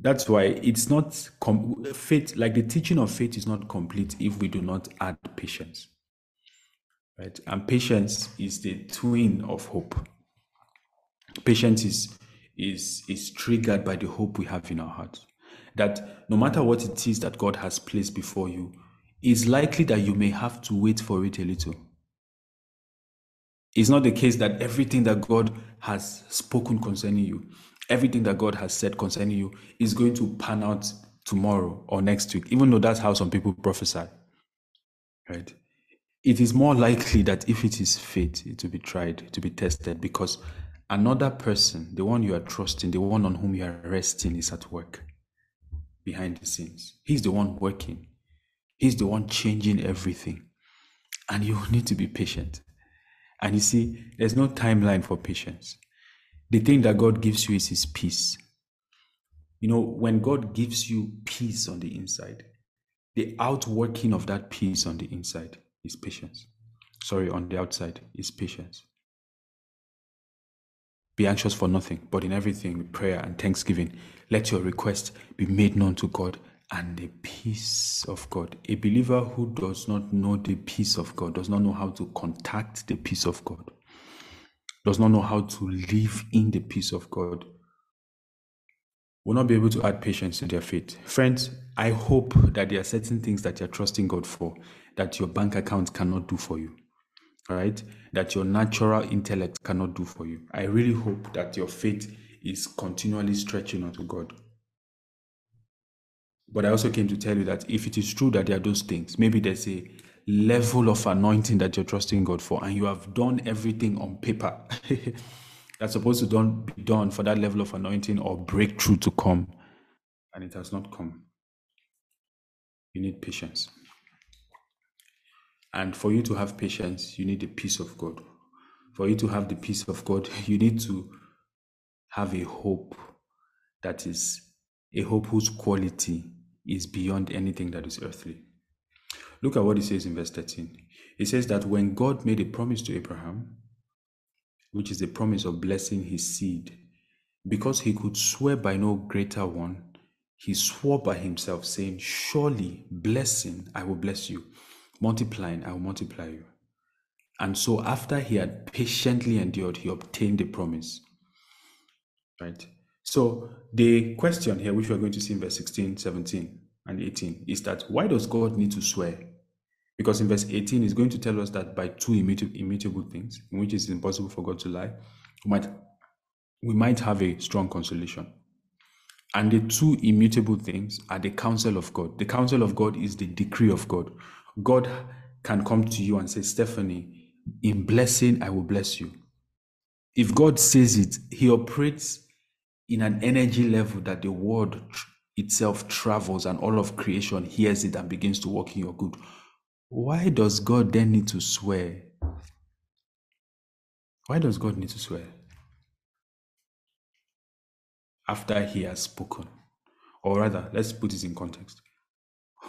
That's why it's not faith, like the teaching of faith is not complete if we do not add patience, right? And patience is the twin of hope. Patience is triggered by the hope we have in our hearts, that no matter what it is that God has placed before you, it's likely that you may have to wait for it a little. It's not the case that everything that God has spoken concerning you, everything that God has said concerning you is going to pan out tomorrow or next week, even though that's how some people prophesy, right? It is more likely that if it is faith, it will be tried, to be tested, because another person, the one you are trusting, the one on whom you are resting, is at work behind the scenes. He's the one working. He's the one changing everything. And you need to be patient. And you see, there's no timeline for patience. The thing that God gives you is his peace. You know, when God gives you peace on the inside, the outworking of that peace on the inside is patience. Sorry, on the outside is patience. Be anxious for nothing, but in everything with prayer and thanksgiving, let your request be made known to God, and the peace of God. A believer who does not know the peace of God, does not know how to contact the peace of God, does not know how to live in the peace of God, will not be able to add patience to their faith. Friends, I hope that there are certain things that you're trusting God for that your bank account cannot do for you. All right, that your natural intellect cannot do for you. I really hope that your faith is continually stretching unto God. But I also came to tell you that if it is true that there are those things, maybe there's a level of anointing that you're trusting God for, and you have done everything on paper that's supposed to be done for that level of anointing or breakthrough to come, and it has not come. You need patience. And for you to have patience, you need the peace of God. For you to have the peace of God, you need to have a hope that is a hope whose quality is beyond anything that is earthly. Look at what it says in verse 13. It says that when God made a promise to Abraham, which is the promise of blessing his seed, because he could swear by no greater one, he swore by himself, saying, surely blessing, I will bless you. Multiplying, I will multiply you. And so after he had patiently endured, he obtained the promise. Right? So the question here, which we're going to see in verse 16, 17, and 18, is that why does God need to swear? Because in verse 18, he's going to tell us that by two immutable things, in which it's impossible for God to lie, we might have a strong consolation. And the two immutable things are the counsel of God. The counsel of God is the decree of God. God can come to you and say, Stephanie, in blessing, I will bless you. If God says it, he operates in an energy level that the world itself travels, and all of creation hears it and begins to work in your good. Why does God then need to swear? Why does God need to swear? After he has spoken. Or rather, let's put this in context.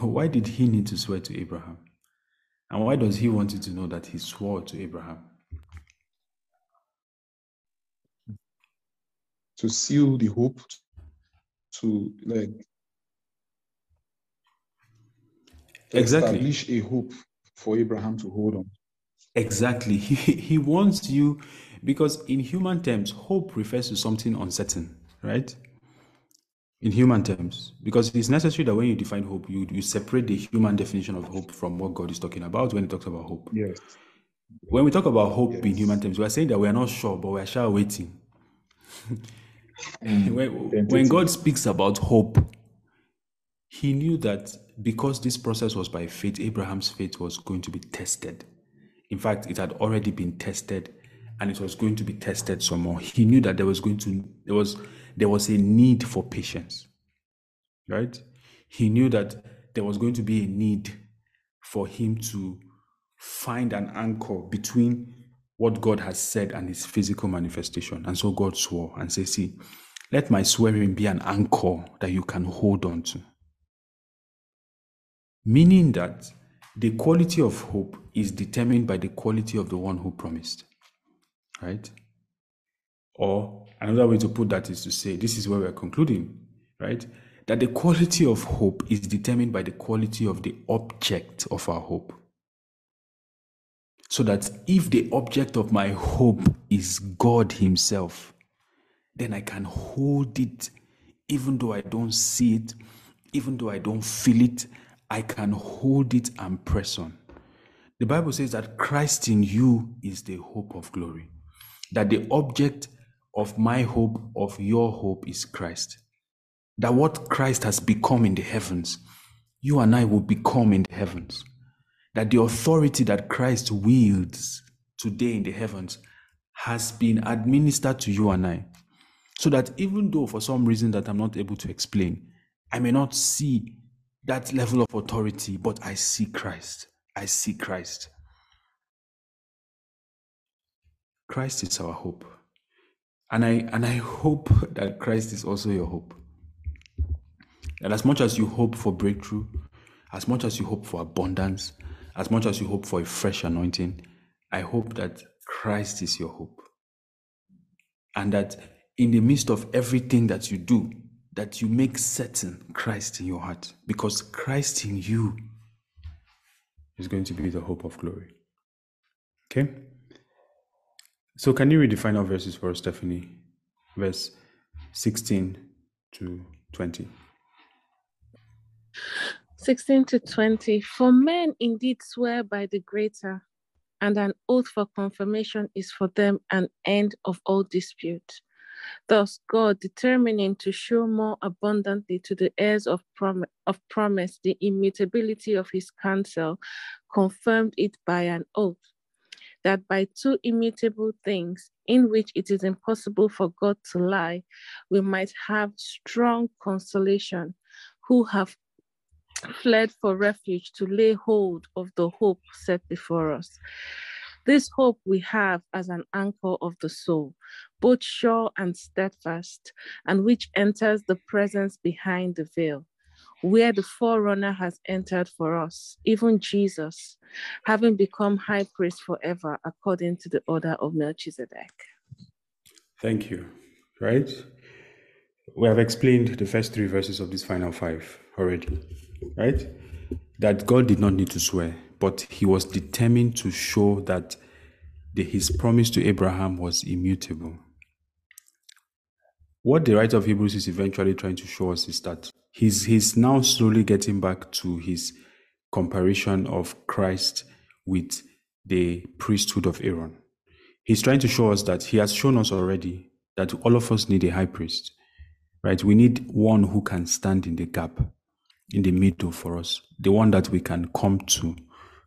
Why did he need to swear to Abraham? And why does he want you to know that he swore to Abraham? To seal the hope, to establish a hope for Abraham to hold on. Exactly. He wants you, because in human terms, hope refers to something uncertain, right? In human terms, because it is necessary that when you define hope, you separate the human definition of hope from what God is talking about when he talks about hope. Yes. When we talk about hope in human terms, we are saying that we are not sure, but we are sure waiting. When God speaks about hope, he knew that because this process was by faith, Abraham's faith was going to be tested. In fact, it had already been tested, and it was going to be tested some more. He knew that there was a need for patience, right? He knew that there was going to be a need for him to find an anchor between what God has said and his physical manifestation. And so God swore and said, see, let my swearing be an anchor that you can hold on to. Meaning that the quality of hope is determined by the quality of the one who promised, right? Or another way to put that is to say, this is where we're concluding, right? That the quality of hope is determined by the quality of the object of our hope. So that if the object of my hope is God himself, then I can hold it even though I don't see it, even though I don't feel it, I can hold it and press on. The Bible says that Christ in you is the hope of glory, that the object of my hope, of your hope, is Christ, that what Christ has become in the heavens, you and I will become in the heavens, that the authority that Christ wields today in the heavens has been administered to you and I, so that even though for some reason that I'm not able to explain, I may not see that level of authority, but I see Christ. I see Christ. Christ is our hope. And I hope that Christ is also your hope. And as much as you hope for breakthrough, as much as you hope for abundance, as much as you hope for a fresh anointing, I hope that Christ is your hope. And that in the midst of everything that you do, that you make certain Christ in your heart, because Christ in you is going to be the hope of glory. Okay? So can you read the final verses for us, Stephanie? Verse 16 to 20. 16 to 20. For men indeed swear by the greater, and an oath for confirmation is for them an end of all dispute. Thus God, determining to show more abundantly to the heirs of promise the immutability of his counsel, confirmed it by an oath, that by two immutable things, in which it is impossible for God to lie, we might have strong consolation, who have fled for refuge to lay hold of the hope set before us. This hope we have as an anchor of the soul, both sure and steadfast, and which enters the presence behind the veil, where the forerunner has entered for us, even Jesus, having become high priest forever, according to the order of Melchizedek. Thank you. Right? We have explained the first three verses of this final five already, right? That God did not need to swear, but he was determined to show that his promise to Abraham was immutable. What the writer of Hebrews is eventually trying to show us is that he's now slowly getting back to his comparison of Christ with the priesthood of Aaron. He's trying to show us that he has shown us already that all of us need a high priest, right? We need one who can stand in the gap, in the middle for us, the one that we can come to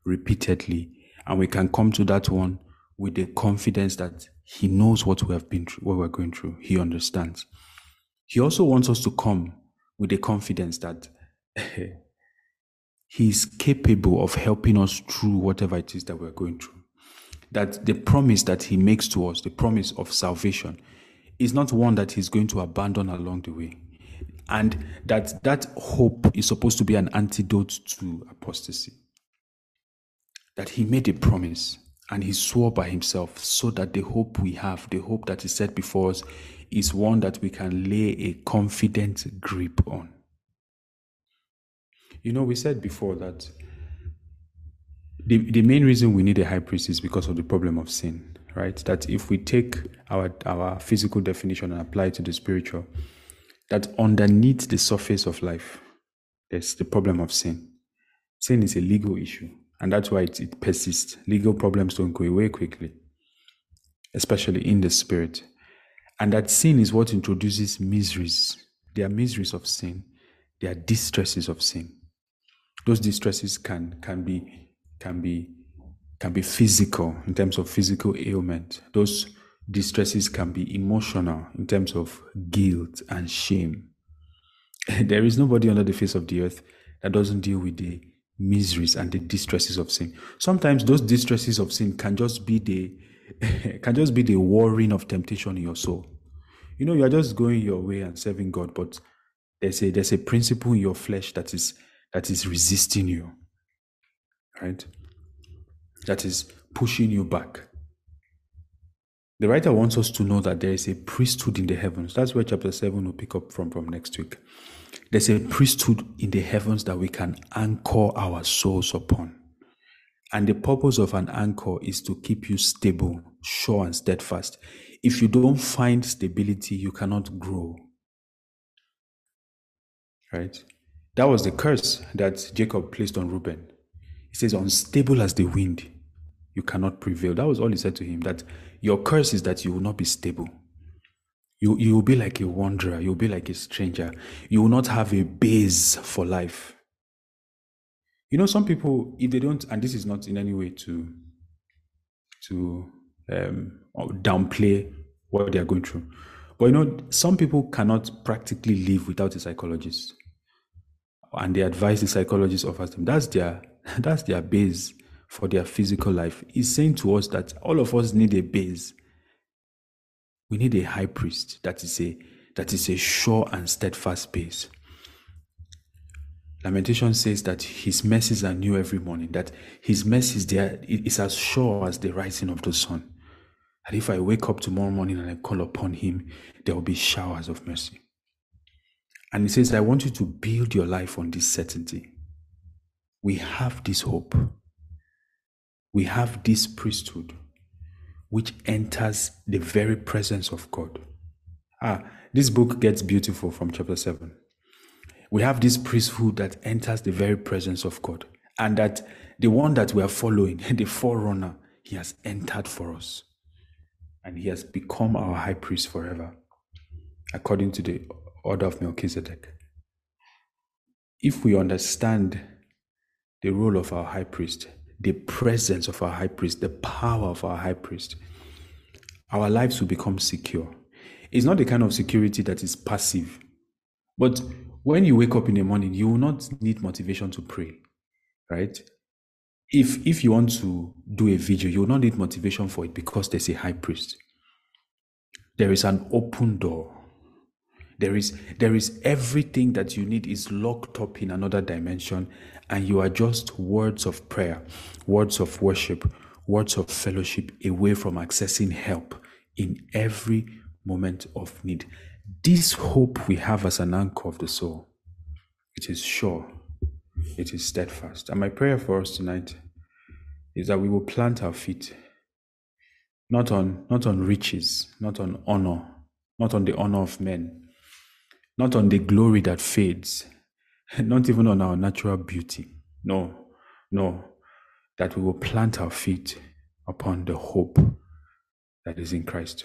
repeatedly, and we can come to that one with the confidence that he knows what we have been through, what we're going through. He understands. He also wants us to come with the confidence that he is capable of helping us through whatever it is that we're going through. That the promise that he makes to us, the promise of salvation, is not one that he's going to abandon along the way. And that hope is supposed to be an antidote to apostasy. That he made a promise and he swore by himself, so that the hope we have, the hope that is set before us, is one that we can lay a confident grip on. You know, we said before that the main reason we need a high priest is because of the problem of sin, right? That if we take our physical definition and apply it to the spiritual, that underneath the surface of life, there's the problem of sin. Sin is a legal issue. And that's why it persists. Legal problems don't go away quickly, especially in the spirit. And that sin is what introduces miseries. There are miseries of sin. There are distresses of sin. Those distresses can be physical, in terms of physical ailment. Those distresses can be emotional, in terms of guilt and shame. There is nobody under the face of the earth that doesn't deal with the miseries and the distresses of sin. Sometimes those distresses of sin can just be the warring of temptation in your soul. You know, you are just going your way and serving God, but there's a principle in your flesh that is resisting you, right? That is pushing you back. The writer wants us to know that there is a priesthood in the heavens. That's where chapter 7 will pick up from next week. There's a priesthood in the heavens that we can anchor our souls upon. And the purpose of an anchor is to keep you stable, sure and steadfast. If you don't find stability, you cannot grow. Right? That was the curse that Jacob placed on Reuben. He says, unstable as the wind, you cannot prevail. That was all he said to him, that your curse is that you will not be stable. You will be like a wanderer. You will be like a stranger. You will not have a base for life. You know, some people, if they don't, and this is not in any way to downplay what they are going through. But you know, some people cannot practically live without a psychologist. And the advice the psychologist offers them, that's their base for their physical life. He's saying to us that all of us need a base. We need a high priest that is a sure and steadfast base. Lamentation says that his mercies are new every morning, that his mercies there is as sure as the rising of the sun. And if I wake up tomorrow morning and I call upon him, there will be showers of mercy. And he says, I want you to build your life on this certainty. We have this hope. We have this priesthood, which enters the very presence of God. This book gets beautiful from chapter 7. We have this priesthood that enters the very presence of God. And that the one that we are following, the forerunner, he has entered for us. And he has become our high priest forever, according to the order of Melchizedek. If we understand the role of our high priest, the presence of our high priest, the power of our high priest, our lives will become secure. It's not the kind of security that is passive. But when you wake up in the morning, you will not need motivation to pray, right? If you want to do a video, you will not need motivation for it because there's a high priest. There is an open door. There is everything that you need is locked up in another dimension, and you are just words of prayer, words of worship, words of fellowship away from accessing help in every moment of need. This hope we have as an anchor of the soul, it is sure, it is steadfast. And my prayer for us tonight is that we will plant our feet, not on riches, not on honor, not on the honor of men, not on the glory that fades, not even on our natural beauty. No, that we will plant our feet upon the hope that is in Christ.